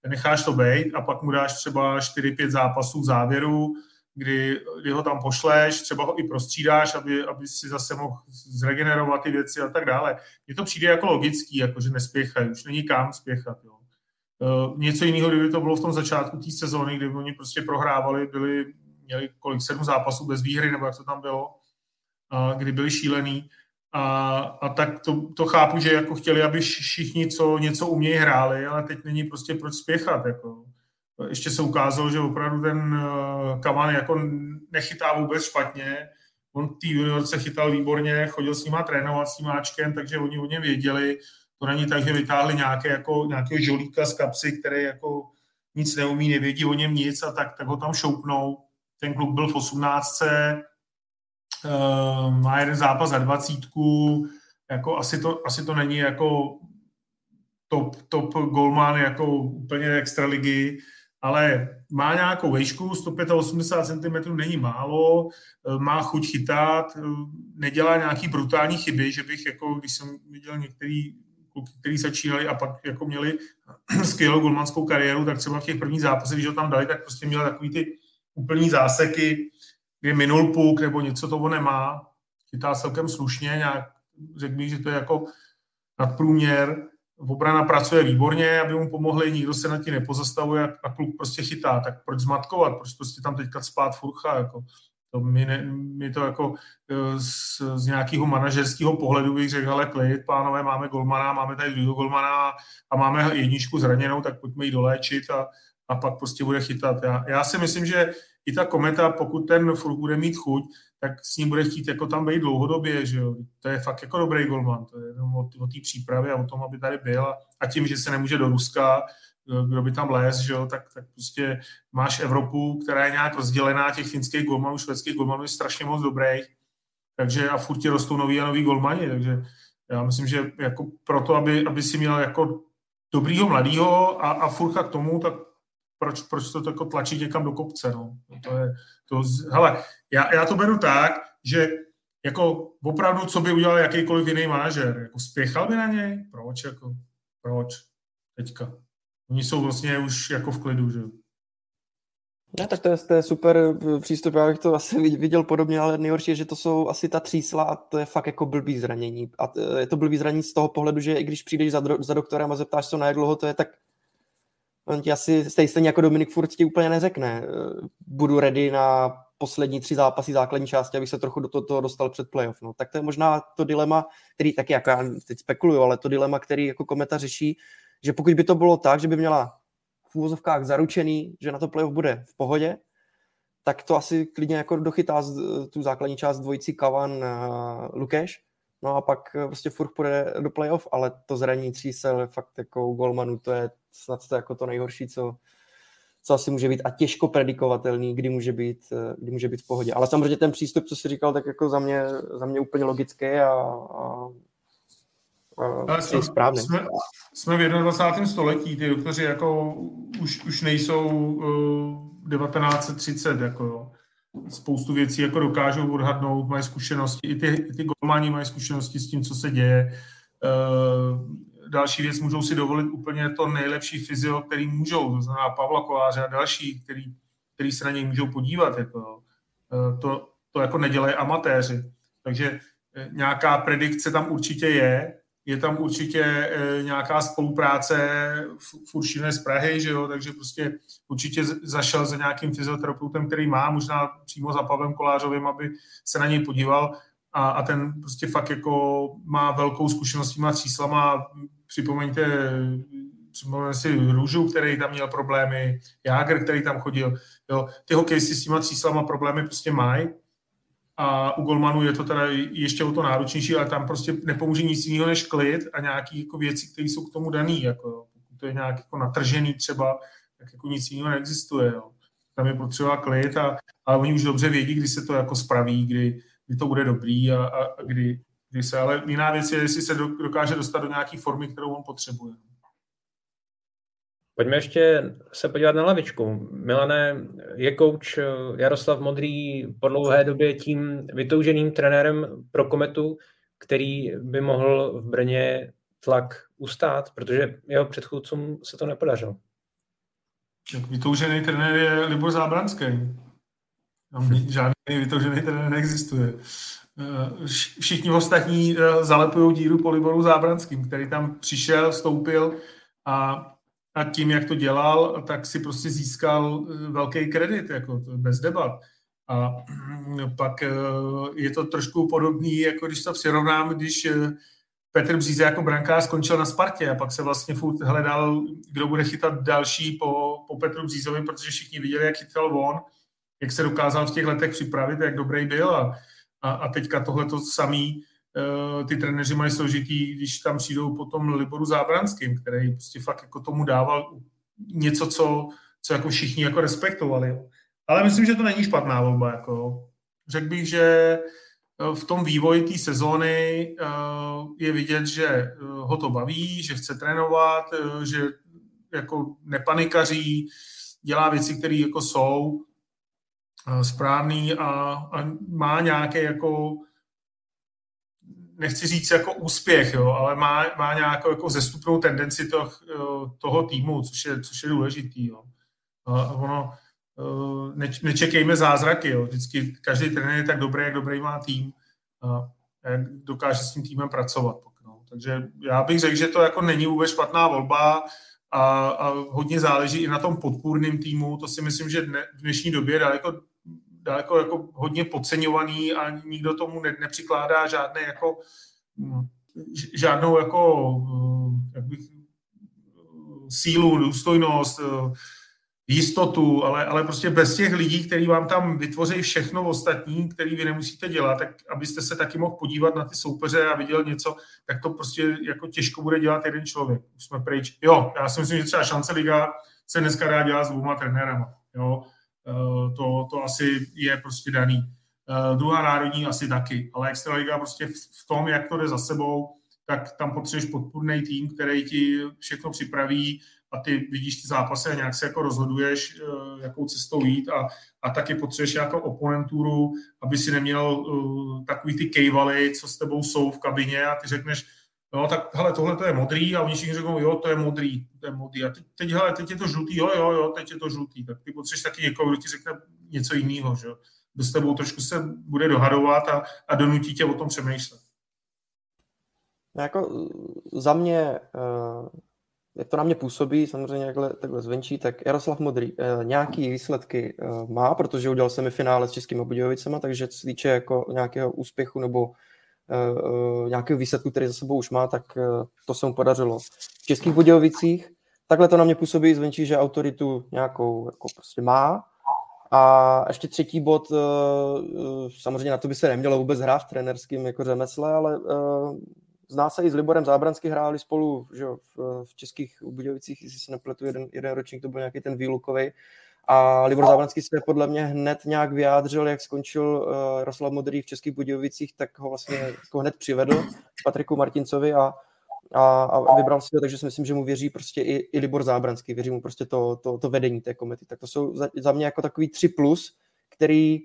necháš to bejt a pak mu dáš třeba čtyři pět zápasů v závěru, kdy, kdy ho tam pošleš, třeba ho i prostřídáš, aby, aby si zase mohl zregenerovat ty věci a tak dále. Mně to přijde jako logický, jakože nespěchají, už není kam spěchat. Jo. E, něco jiného, kdyby to bylo v tom začátku té sezóny, kdy oni prostě prohrávali, byli, měli kolik, sedm zápasů bez výhry, nebo jak to tam bylo, a kdy byli šílený. A, a tak to, to chápu, že jako chtěli, aby všichni, co něco umějí, hráli, ale teď není prostě proč spěchat. Jako. Ještě se ukázalo, že opravdu ten Kaman jako nechytá vůbec špatně. On v té juniorce chytal výborně, chodil s nima trénovat s tímáčkem, takže oni o něm věděli. To není tak, že vytáhli nějaké, jako, nějakého žolíka z kapsy, který jako nic neumí, nevědí o něm nic a tak, tak ho tam šoupnou. Ten kluk byl v osmnáctce, má jeden zápas za dvacítku, jako asi to, asi to není jako top, top golman jako úplně extraligy, ale má nějakou vejšku, sto osmdesát pět centimetrů není málo, má chuť chytat, nedělá nějaký brutální chyby, že bych, jako, když jsem viděl některý kluky, který začínali a pak jako měli skvělou golmanskou kariéru, tak třeba v těch prvních zápasech, když ho tam dali, tak prostě měl takový ty úplný záseky, kdy minul puk nebo něco toho nemá, chytá celkem slušně, nějak, řekl bych, že to je jako nadprůměr, obrana pracuje výborně, aby mu pomohli, nikdo se na ti nepozastavuje a kluk prostě chytá, tak proč zmatkovat, proč prostě tam teďka spát Furcha, jako to mi, ne, mi to jako z, z nějakého manažerského pohledu bych řekl, ale klid, pánové, máme golmana, máme tady druhého golmana a máme jedničku zraněnou, tak pojďme ji doléčit a, a pak prostě bude chytat. Já, já si myslím, že i ta Kometa, pokud ten Furch bude mít chuť, tak s ním bude chtít jako tam být dlouhodobě, že jo. To je fakt jako dobrý golman, to je jenom o té přípravě a o tom, aby tady byl a, a tím, že se nemůže do Ruska, kdo by tam léz, že jo, tak, tak prostě máš Evropu, která je nějak rozdělená, těch finských golmanů, švédských golmanů je strašně moc dobrých, takže a furt ti rostou noví a noví golmani, takže já myslím, že jako proto, aby, aby si měl jako dobrýho mladýho a, a Furcha k tomu, tak Proč, proč to jako tlačí někam do kopce, no. To je, to, hele, já, já to beru tak, že jako opravdu, co by udělal jakýkoliv jiný manažer, jako spěchal by na něj? Proč, jako, proč, teďka. Oni jsou vlastně už jako v klidu, že? Ne, tak to je, to je super přístup, já bych to asi viděl podobně, ale nejhorší je, že to jsou asi ta třísla a to je fakt jako blbý zranění. A je to blbý zranění z toho pohledu, že i když přijdeš za, za doktorem a zeptáš se na jak dlouho, to je tak on ti asi stejně jako Dominik Furch ti úplně neřekne. Budu ready na poslední tři zápasy základní části, abych se trochu do toho dostal před playoff. No. Tak to je možná to dilema, který taky, jako já teď spekuluju, ale to dilema, který jako Kometa řeší, že pokud by to bylo tak, že by měla v úvozovkách zaručený, že na to playoff bude v pohodě, tak to asi klidně jako dochytá tu základní část dvojici Kavan a Lukeš. No a pak prostě Furch půjde do playoff, ale to zraní třísel fakt jako u golmanu, to je snad to, jako to nejhorší, co, co asi může být a těžko predikovatelný, kdy může být, kdy může být v pohodě. Ale samozřejmě ten přístup, co jsi říkal, tak jako za mě, za mě úplně logický a, a, a jsme, správný. Jsme, jsme v dvacátém prvním století, ty doktoři jako už, už nejsou uh, devatenáct třicet, jako jo. Spoustu věcí jako dokážou odhadnout, mají zkušenosti, i ty, i ty golmani mají zkušenosti s tím, co se děje. E, další věc, můžou si dovolit úplně to nejlepší fyzio, který můžou, to znamená Pavla Koláře a další, který, který se na něj můžou podívat. Jako. E, to, to jako nedělají amatéři. Takže e, nějaká predikce tam určitě je, je tam určitě e, nějaká spolupráce v, v Uršiné z Prahy, že jo? Takže prostě určitě zašel za nějakým fyzioterapeutem, který má, možná přímo za Pavlem Kolářovým, aby se na něj podíval a, a ten prostě fakt jako má velkou zkušenost s těma tříslama. Připomeňte, připomeňte si Růžu, který tam měl problémy, Jágr, který tam chodil. Jo? Ty hokejisti s těma tříslama problémy prostě mají. A u golmanů je to teda ještě o to náročnější, ale tam prostě nepomůže nic jiného než klid a nějaké jako věci, které jsou k tomu dané. Jako, pokud to je nějak jako natržený třeba, tak jako nic jiného neexistuje. Jo. Tam je potřeba klid, a, ale oni už dobře vědí, kdy se to jako spraví, kdy, kdy to bude dobrý a, a, a kdy, Kdy se, ale jiná věc je, jestli se dokáže dostat do nějaké formy, kterou on potřebuje. Pojďme ještě se podívat na lavičku. Milane, je kouč Jaroslav Modrý po dlouhé době tím vytouženým trenérem pro Kometu, který by mohl v Brně tlak ustát, protože jeho předchůdcům se to nepodařilo. Tak vytoužený trenér je Libor Zábranský. Tam žádný vytoužený trenér neexistuje. Všichni ostatní zalepují díru po Liboru Zábranským, který tam přišel, vstoupil a a tím, jak to dělal, tak si prostě získal velký kredit, jako bez debat. A pak je to trošku podobný, jako když to přirovnám, když Petr Bříze jako brankář skončil na Spartě a pak se vlastně furt hledal, kdo bude chytat další po, po Petru Břízovi, protože všichni viděli, jak chytal on, jak se dokázal v těch letech připravit, jak dobrý byl a, a, a teďka tohleto samý. Ty trenéři mají složitý, když tam přijdou potom Liboru Zábranským, který prostě fakt jako tomu dával něco, co, co jako všichni jako respektovali. Ale myslím, že to není špatná volba. Jako. Řekl bych, že v tom vývoji té sezóny je vidět, že ho to baví, že chce trénovat, že jako nepanikaří, dělá věci, které jako jsou správný a, a má nějaké jako nechci říct jako úspěch, jo, ale má, má nějakou jako zestupnou tendenci toho, toho týmu, což je, což je důležitý. Jo. A ono, ne, nečekejme zázraky. Jo. Vždycky každý trenér je tak dobrý, jak dobrý má tým a jak dokáže s tím týmem pracovat. No. Takže já bych řekl, že to jako není vůbec špatná volba a, a hodně záleží i na tom podpůrném týmu. To si myslím, že dne, v dnešní době je daleko daleko jako hodně podceňovaný a nikdo tomu ne, nepřikládá žádné jako, žádnou jako, jak bych, sílu, důstojnost, jistotu, ale, ale prostě bez těch lidí, kteří vám tam vytvoří všechno ostatní, který vy nemusíte dělat, tak abyste se taky mohl podívat na ty soupeře a viděl něco, tak to prostě jako těžko bude dělat jeden člověk. Už jsme pryč. Jo, já si myslím, že třeba šance liga se dneska dá dělat s dvouma trenérama, jo. To, to asi je prostě daný. Uh, druhá národní asi taky, ale extraliga prostě v, v tom, jak to jde za sebou, tak tam potřebuješ podpůrný tým, který ti všechno připraví a ty vidíš ty zápasy a nějak se jako rozhoduješ, uh, jakou cestou jít a, a taky potřebuješ nějakou oponenturu, aby si neměl uh, takový ty kejvaly, co s tebou jsou v kabině a ty řekneš, no tak hele, tohle to je modrý a oni všichni řeknou, jo, to je modrý, to je modrý. A teď, teď, hele, teď je to žlutý, jo, jo, jo, teď je to žlutý. Tak ty potřebuješ taky někoho, kdo ti řekne něco jiného, že jo. Kdo s tebou trošku se bude dohadovat a, a donutí tě o tom přemýšlet. No jako za mě, jak to na mě působí, samozřejmě jakhle, takhle zvenčí, tak Jaroslav Modrý nějaký výsledky má, protože udělal semifinále s Českými Budějovicema, takže co se týče jako nějakého úspěchu nebo nějakého výsledku, který za sebou už má, tak to se mu podařilo v Českých Budějovicích. Takhle to na mě působí zvenčí, že autoritu nějakou jako prostě má. A ještě třetí bod, samozřejmě na to by se nemělo vůbec hrát v trenérském jako řemesle, ale zná se i s Liborem Zábranským, hráli spolu že jo, v Českých Budějovicích, jestli se nepletu, jeden, jeden ročník to byl nějaký ten výlukovej. A Libor Zábranský se podle mě hned nějak vyjádřil, jak skončil Jaroslav Modrý v Českých Budějovicích, tak ho vlastně jako hned přivedl Patriku Martincovi a, a, a vybral si ho, takže si myslím, že mu věří prostě i, i Libor Zábranský, věří mu prostě to, to, to vedení té Komety. Tak to jsou za, za mě jako takový tři plus, který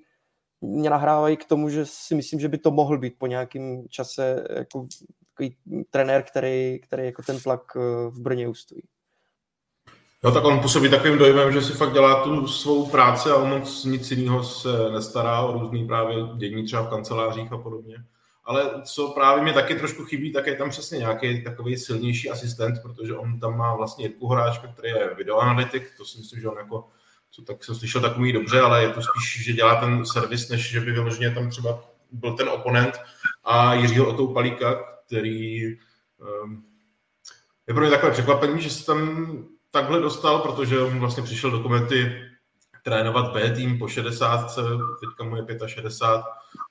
mě nahrávají k tomu, že si myslím, že by to mohl být po nějakém čase jako takový trenér, který, který jako ten tlak v Brně ustojí. No tak on působí takovým dojmem, že si fakt dělá tu svou práci a on moc nic jiného se nestará o různý právě dění třeba v kancelářích a podobně. Ale co právě mě taky trošku chybí, tak je tam přesně nějaký takový silnější asistent, protože on tam má vlastně Jirku Horáčka, který je videoanalytik, to si myslím, že on jako, co tak jsem slyšel, tak umí dobře, ale je to spíš, že dělá ten servis, než že by vyloženě tam třeba byl ten oponent a Jiřího Otoupalíka, který um, je pro mě takové překvapení, že se tam takhle dostal, protože on vlastně přišel do Komety trénovat B tým po šedesátce, teďka mu je šedesát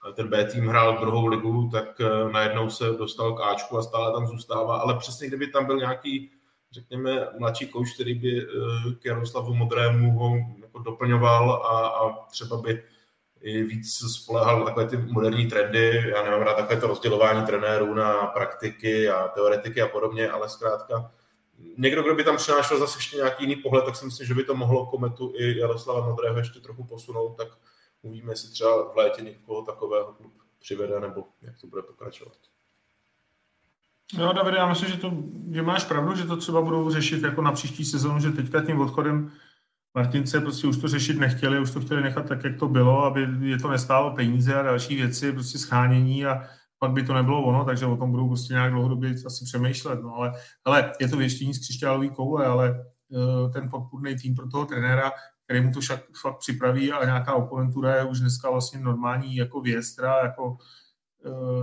pět, ten B tým hrál druhou ligu, tak najednou se dostal k Ačku a stále tam zůstává, ale přesně kdyby tam byl nějaký, řekněme, mladší kouč, který by k Jaroslavu Modrému ho jako doplňoval a, a třeba by i víc spolehal na takové ty moderní trendy. Já nemám rád takové to rozdělování trenérů na praktiky a teoretiky a podobně, ale zkrátka někdo, kdo by tam přinášel zase ještě nějaký jiný pohled, tak si myslím, že by to mohlo Kometu i Jaroslava Modrého ještě trochu posunout, tak uvidíme, jestli třeba v létě někoho takového klub přivede, nebo jak to bude pokračovat. Jo, Davide, já myslím, že, to, že máš pravdu, že to třeba budou řešit jako na příští sezonu, že teďka tím odchodem Martince prostě už to řešit nechtěli, už to chtěli nechat tak, jak to bylo, aby je to nestálo peníze a další věci, prostě shánění a pak by to nebylo ono, takže o tom budou prostě nějak dlouhodobě asi přemýšlet. No, ale, ale je to věštění z křišťálový koule, ale ten podpůrný tým pro toho trenéra, který mu to však fakt připraví a nějaká oponentura je už dneska vlastně normální jako věc, která jako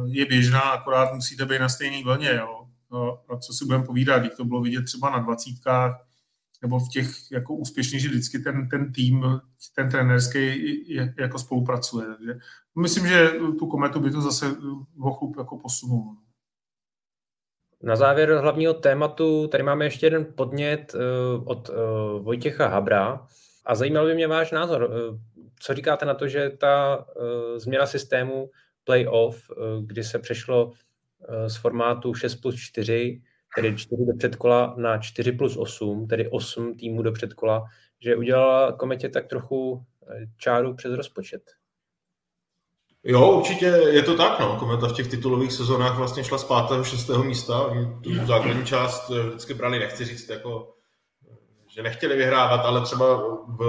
je běžná, akorát musíte být na stejný vlně, jo. No, a co si budeme povídat, když to bylo vidět třeba na dvacítkách, nebo v těch jako úspěšných, že vždycky ten, ten tým, ten trenérský jako spolupracuje. Takže myslím, že tu Kometu by to zase vochlup jako posunulo. Na závěr hlavního tématu, tady máme ještě jeden podnět od Vojtěcha Habra a zajímal by mě váš názor. Co říkáte na to, že ta změna systému playoff, kdy se přešlo z formátu šest plus čtyři, tedy čtyři do předkola, na čtyři plus osm, tedy osm týmů do předkola, že udělala Kometě tak trochu čáru přes rozpočet. Jo, určitě je to tak, no. Kometa v těch titulových sezónách vlastně šla z pátého, šestého místa. Tu základní část vždycky brali, nechci říct, jako, že nechtěli vyhrávat, ale třeba v,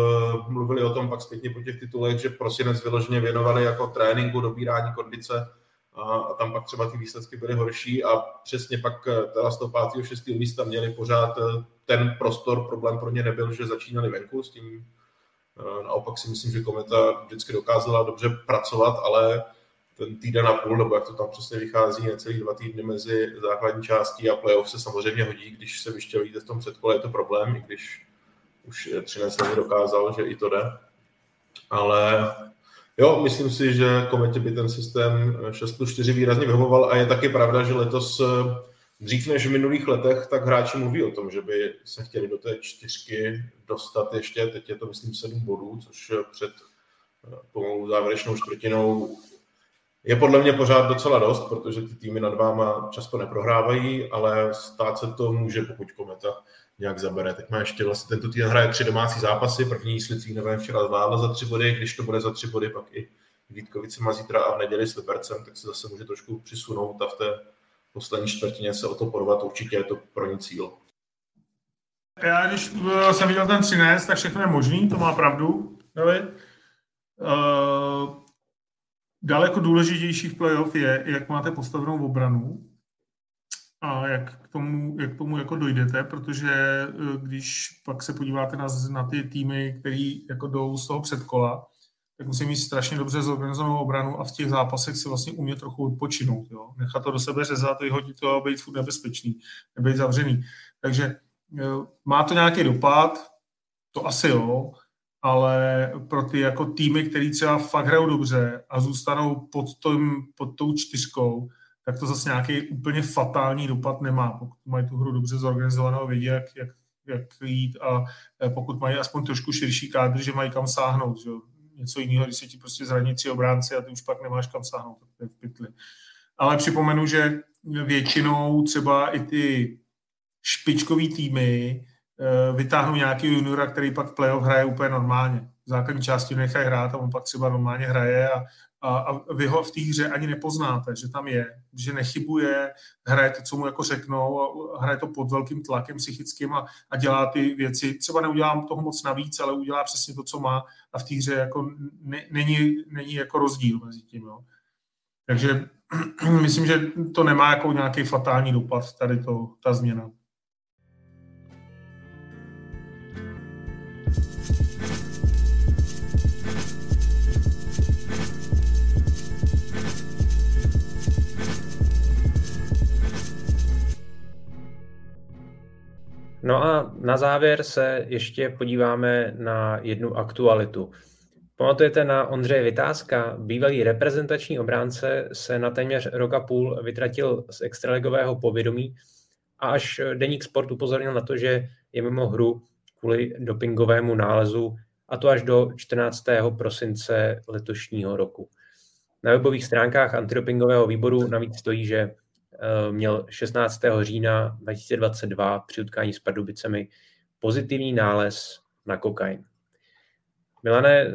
mluvili o tom pak zpětně po těch titulech, že prosinec vyloženě věnovali jako tréninku, dobírání kondice, a tam pak třeba ty výsledky byly horší a přesně pak teda z toho pátého, šestého místa měli pořád ten prostor, problém pro ně nebyl, že začínali venku s tím. Naopak si myslím, že Kometa vždycky dokázala dobře pracovat, ale ten týden a půl, nebo jak to tam přesně vychází, necelých dva týdny mezi základní částí a playoff se samozřejmě hodí, když se vyšťavíte v tom předkole, je to problém, i když už třináct let dokázal, že i to jde. Ale jo, myslím si, že Kometě by ten systém šest plus čtyři výrazně vyhovoval a je taky pravda, že letos dřív než v minulých letech, tak hráči mluví o tom, že by se chtěli do té čtyřky dostat ještě, teď je to myslím sedm bodů, což před pomalu závěrečnou čtvrtinou je podle mě pořád docela dost, protože ty týmy nad váma často neprohrávají, ale stát se to může, pokud Kometa nějak zabere. Teď má ještě vlastně tento týden hraje tři domácí zápasy, první s Litvínovem včera zvládla za tři body, když to bude za tři body, pak i Vítkovice má zítra a v neděli s Libercem, tak se zase může trošku přisunout a v té poslední čtvrtině se o to porvat, určitě je to pro ní cíl. Já když jsem viděl ten třináct, tak všechno je možný, to má pravdu, David. Uh, daleko důležitější v playoff je, jak máte postavenou obranu, a jak k tomu, jak k tomu jako dojdete, protože když pak se podíváte na, na ty týmy, které jako jdou z toho předkola, tak musí mít strašně dobře zorganizovanou obranu a v těch zápasech si vlastně umět trochu odpočinout. Jo? Nechat to do sebe řezat, vyhodit to a být furt nebezpečný, nebejt zavřený. Takže má to nějaký dopad, to asi jo, ale pro ty jako týmy, které třeba fakt hrajou dobře a zůstanou pod, tom, pod tou čtyřkou, tak to zase nějaký úplně fatální dopad nemá. Pokud mají tu hru dobře zorganizovanou, vědí, jak, jak, jak jít a pokud mají aspoň trošku širší kádr, že mají kam sáhnout. Že? Něco jiného, když se ti prostě zraní tři obránci a ty už pak nemáš kam sáhnout, tak to je v pytli. Ale připomenu, že většinou třeba i ty špičkový týmy vytáhnou nějaký juniora, který pak v playoff hraje úplně normálně. V základní části nechají hrát a on pak třeba normálně hraje a A, a vy ho v té hře ani nepoznáte, že tam je, že nechybuje, hraje to, co mu jako řeknou, a hraje to pod velkým tlakem psychickým a, a dělá ty věci. Třeba neudělám toho moc navíc, ale udělá přesně to, co má a v té hře jako ne, není, není jako rozdíl mezi tím. Jo. Takže myslím, že to nemá jako nějaký fatální dopad, tady to, ta změna. No a na závěr se ještě podíváme na jednu aktualitu. Pamatujete na Ondřeje Vitáska? Bývalý reprezentační obránce se na téměř rok a půl vytratil z extraligového povědomí a až Deník Sport upozornil na to, že je mimo hru kvůli dopingovému nálezu a to až do čtrnáctého prosince letošního roku. Na webových stránkách antidopingového výboru navíc stojí, že měl šestnáctého října dva tisíce dvacet dva při utkání s Pardubicemi pozitivní nález na kokain. Milane,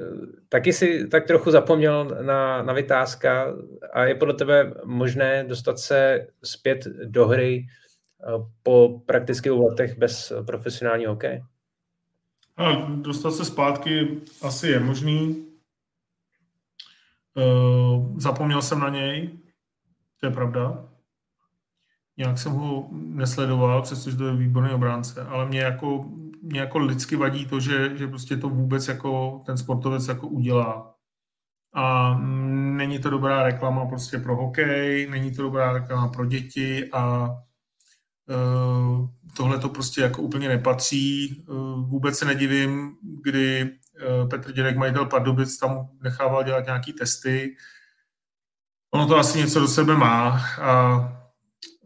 taky si tak trochu zapomněl na, na Vitázka a je podle tebe možné dostat se zpět do hry po prakticky dvou letech bez profesionálního hokeje? A dostat se zpátky asi je možný. Zapomněl jsem na něj, to je pravda. Nějak jsem ho nesledoval, přestože to je výborný obránce, ale mě jako, mě jako lidsky vadí to, že, že prostě to vůbec jako ten sportovec jako udělá. A není to dobrá reklama prostě pro hokej, není to dobrá reklama pro děti a uh, tohle to prostě jako úplně nepatří. Uh, vůbec se nedivím, kdy uh, Petr Dědek, majitel Pardubic, tam nechával dělat nějaký testy. Ono to asi něco do sebe má a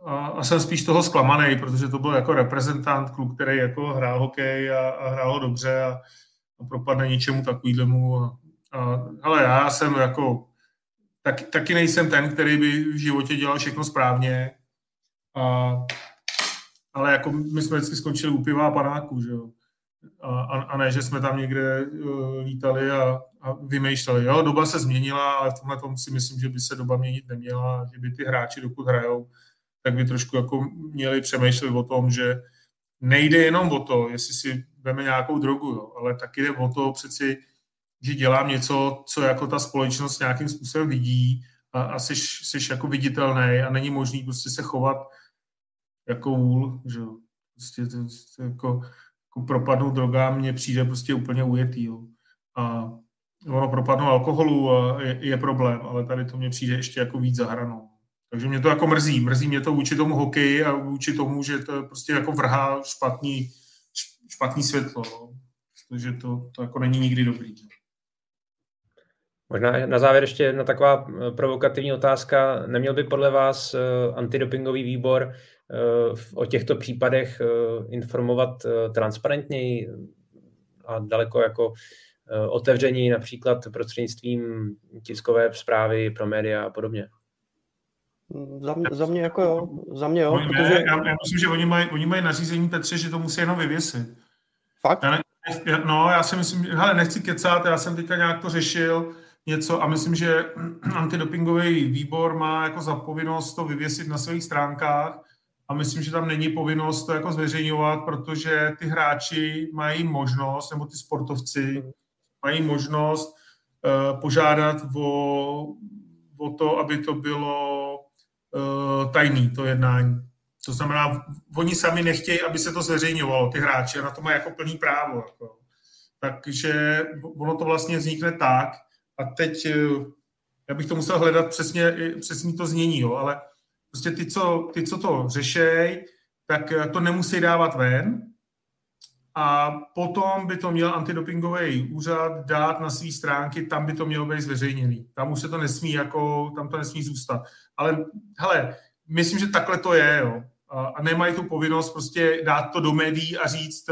A, a jsem spíš toho zklamanej, protože to byl jako reprezentant, kluk, který jako hrál hokej a, a hrál ho dobře a, a propadne ničemu takovýhlemu. A, a, ale já jsem jako, tak, taky nejsem ten, který by v životě dělal všechno správně. A, ale jako my jsme vždycky skončili u piva a panáku, že jo. A, a, a ne, že jsme tam někde uh, lítali a, a vymýšleli. Jo, doba se změnila, ale v tomhle tom si myslím, že by se doba měnit neměla, že by ty hráči, dokud hrajou, tak by trošku jako měli přemýšlet o tom, že nejde jenom o to, jestli si veme nějakou drogu, jo, ale taky jde o to přeci, že dělám něco, co jako ta společnost nějakým způsobem vidí a, a jsi, jsi jako viditelný a není možný prostě se chovat jako úl, že prostě to, to jako, jako propadnout drogám mně přijde prostě úplně ujetý, jo. A ono propadnout alkoholu a je, je problém, ale tady to mně přijde ještě jako víc za hranou. Takže mě to jako mrzí. Mrzí mě to vůči tomu hokeji a vůči tomu, že to prostě jako vrhá špatný, špatný světlo. Protože to, to jako není nikdy dobrý. Možná na závěr ještě jedna taková provokativní otázka. Neměl by podle vás antidopingový výbor o těchto případech informovat transparentněji a daleko jako otevřeněji, například prostřednictvím tiskové zprávy pro média a podobně? Za mě, za mě jako jo, za mě jo. Protože... Ne, já, já myslím, že oni mají, oni mají nařízení, Petře, že to musí jenom vyvěsit. Fakt? Já ne, já, no, já si myslím, hele, nechci kecat, já jsem teďka nějak to řešil něco a myslím, že antidopingový výbor má jako za povinnost to vyvěsit na svých stránkách a myslím, že tam není povinnost to jako zveřejňovat, protože ty hráči mají možnost, nebo ty sportovci mají možnost uh, požádat o, o to, aby to bylo tajný, to jednání. To znamená, oni sami nechtějí, aby se to zveřejňovalo, ty hráči, a na to mají jako plný právo. Jako. Takže ono to vlastně vznikne tak, a teď já bych to musel hledat přesně, přesně to znění, jo, ale prostě ty, co, ty, co to řešej, tak to nemusí dávat ven a potom by to měl antidopingový úřad dát na své stránky, tam by to mělo být zveřejněný. Tam už se to nesmí, jako, tam to nesmí zůstat. Ale hele, myslím, že takhle to je, jo. A nemají tu povinnost prostě dát to do médií a říct,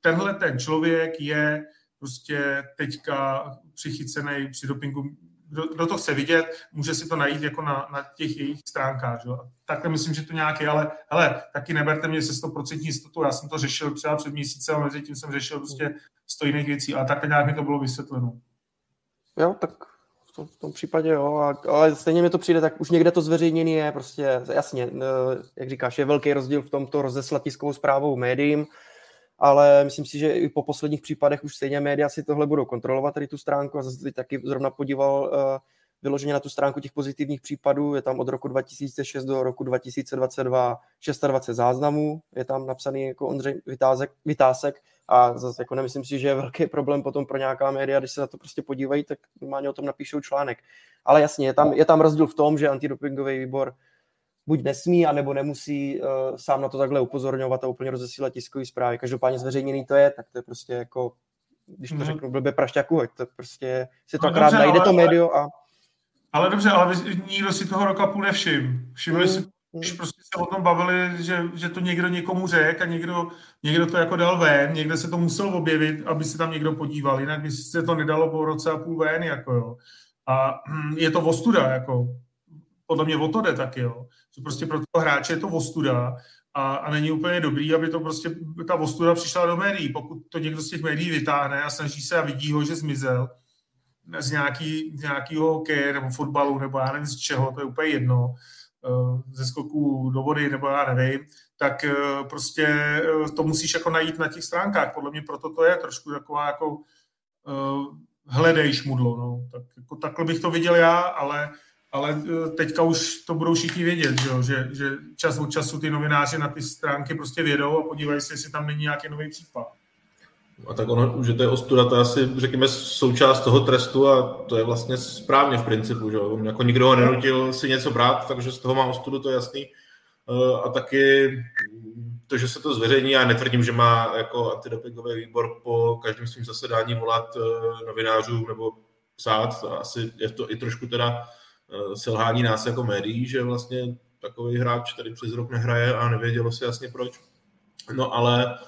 tenhle ten člověk je prostě teďka přichycený při dopingu. Kdo, kdo to chce vidět, může si to najít jako na, na těch jejich stránkách, jo. Takhle myslím, že to nějak je, ale hele, taky neberte mě se sto procent jistotu, já jsem to řešil třeba před měsícem, ale mezi tím jsem řešil prostě sto jiných věcí, ale takhle nějak mi to bylo vysvětleno. Jo, tak... v tom případě, jo, ale stejně mi to přijde, tak už někde to zveřejněný je, prostě jasně, jak říkáš, je velký rozdíl v tom to rozeslat tiskovou zprávou médiím, ale myslím si, že i po posledních případech už stejně média si tohle budou kontrolovat, tady tu stránku, a zase taky zrovna podíval vyloženě na tu stránku těch pozitivních případů, je tam od roku dva tisíce šest do roku dva tisíce dvacet dva dvacet šest záznamů, je tam napsaný jako Ondřej Vitásek, Vitásek a zase jako nemyslím si, že je velký problém potom pro nějaká média, když se na to prostě podívají, tak normálně o tom napíšou článek. Ale jasně, je tam, je tam rozdíl v tom, že antidopingový výbor buď nesmí, anebo nemusí uh, sám na to takhle upozorňovat a úplně rozesílat tiskové zprávy. Každopádně zveřejněný to je, tak to je prostě jako, když to mm. řeknu blbě prašťaku, hoď, to prostě si to akorát najde to médio a... Ale dobře, ale nikdo si toho roka půl nevšim. Všimli mm. si Když prostě se o tom bavili, že, že to někdo někomu řekl a někdo, někdo to jako dal ven, někde se to musel objevit, aby se tam někdo podíval, jinak by se to nedalo po roce a půl ven, jako jo. A je to ostuda, jako, podle mě o to jde taky, jo. Že prostě pro toho hráče je to ostuda a, a není úplně dobrý, aby to prostě, ta ostuda přišla do médií, pokud to někdo z těch médií vytáhne a snaží se a vidí ho, že zmizel z, nějaký, z nějakého hokeje nebo fotbalu nebo já nevím z čeho, to je úplně jedno, ze skoků do vody, nebo já nevím, tak prostě to musíš jako najít na těch stránkách. Podle mě proto to je trošku taková jako uh, hledej šmudlo. No. Tak, jako, takhle bych to viděl já, ale, ale teďka už to budou všichni vědět, že, jo? Že, že čas od času ty novináři na ty stránky prostě vědou a podívají se, jestli tam není nějaký nový případ. A tak ono, že to je ostuda, to je asi, řekněme, součást toho trestu a to je vlastně správně v principu, že jo. Jako nikdo ho nenutil si něco brát, takže z toho má ostudu, to je jasný. A taky to, že se to zveřejní, já netvrdím, že má jako antidopingový výbor po každém svým zasedání volat novinářům nebo psát, a asi je to i trošku teda selhání nás jako médií, že vlastně takový hráč tady přes rok nehraje a nevědělo se jasně proč. No ale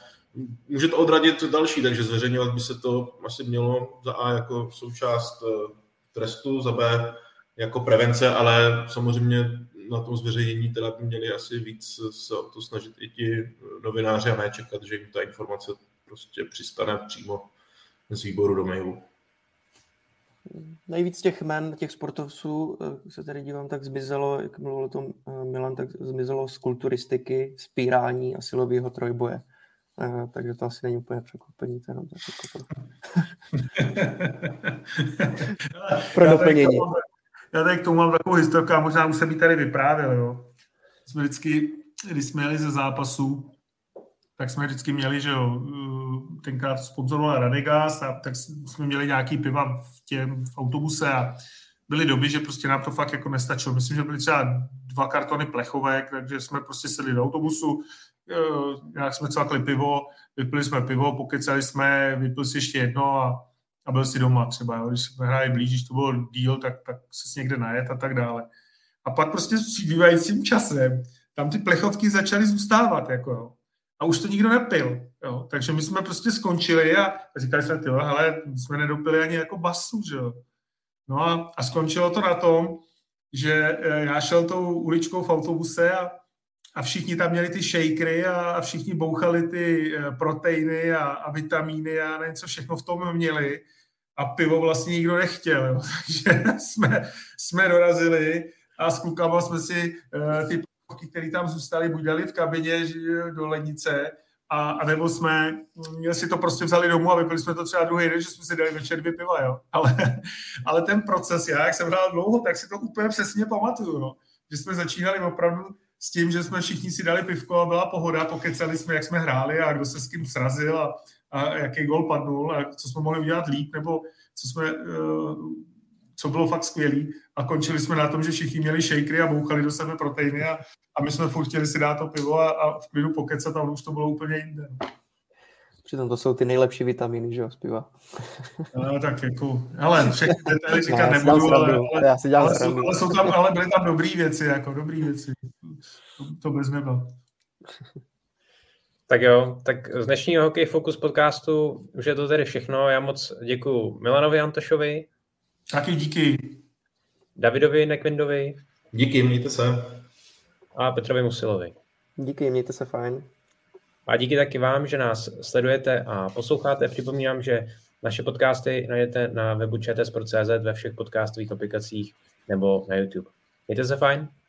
může to odradit další, takže zveřejňovat by se to asi mělo za A jako součást trestu, za B jako prevence, ale samozřejmě na tom zveřejnění teda by měli asi víc se o to snažit i ti novináři a nečekat, že jim ta informace prostě přistane přímo z výboru do mailu. Nejvíc těch jmen, těch sportovců, se tady dívám, tak zmizelo, jak mluvil o tom Milan, tak zmizelo z kulturistiky, z pírání a silového trojboje. Uh, takže to asi není úplně překvapení. To jenom pro doplnění. Já tady k tomu mám takovou historku, a možná už jsem ji tady vyprávěl. Jo. Jsme vždycky, když jsme jeli ze zápasu, tak jsme vždycky měli, že jo, tenkrát sponzoroval Radegaz, a tak jsme měli nějaký piva v, těm, v autobuse a byly doby, že prostě nám to fakt jako nestačilo. Myslím, že byly třeba dva kartony plechovek, takže jsme prostě sedli do autobusu, jak jsme cvakli pivo, vypili jsme pivo, pokecali jsme, vypili si ještě jedno a, a byl si doma třeba, jo. Když jsme hráli blíž, když to byl díl, tak, tak se někde najet a tak dále. A pak prostě s přibývajícím časem tam ty plechovky začaly zůstávat, jako jo. A už to nikdo nepil, jo. Takže my jsme prostě skončili a, a říkali jsme, ty, hele, jsme nedopili ani jako basu, že jo. No a, a skončilo to na tom, že já šel tou uličkou v autobuse a A všichni tam měli ty shakery a, a všichni bouchali ty proteiny a, a vitamíny a nevím, co všechno v tom měli. A pivo vlastně nikdo nechtěl. Jo. Takže jsme, jsme dorazili a s klukama jsme si uh, ty plavky, které tam zůstaly, buď dali v kabině do lednice, a, a nebo jsme si to prostě vzali domů a vypili jsme to třeba druhý den, že jsme si dali večer dvě piva. Jo. Ale, ale ten proces, já, jak jsem hrál dlouho, tak si to úplně přesně pamatuju. No. Že jsme začínali opravdu s tím, že jsme všichni si dali pivko a byla pohoda, pokecali jsme, jak jsme hráli a kdo se s kým srazil a, a jaký gol padnul a co jsme mohli udělat líp, nebo co, jsme, co bylo fakt skvělý. A končili jsme na tom, že všichni měli shakery a bouchali do sebe proteiny a, a my jsme furt chtěli si dát to pivo a, a v klidu pokecat a už to bylo úplně jinde. Přitom to jsou ty nejlepší vitamíny, že jo, z piva. No, tak jako, hele, všechny detaily říkat no, nebudu, ale, ale, já si dělám ale, jsou, ale, jsou tam, ale byly tam dobrý věci, jako dobrý věci. To, to bez neba. Tak jo, tak z dnešního Hokej Focus podcastu už je to tedy všechno. Já moc děkuju Milanovi Antošovi. Taky díky. Davidovi Nekvindovi. Díky, mějte se. A Petrovi Musilovi. Díky, mějte se fajn. A díky taky vám, že nás sledujete a posloucháte. Připomínám, že naše podcasty najdete na webu c t sport tečka cz, ve všech podcastových aplikacích nebo na YouTube. Mějte se fajn.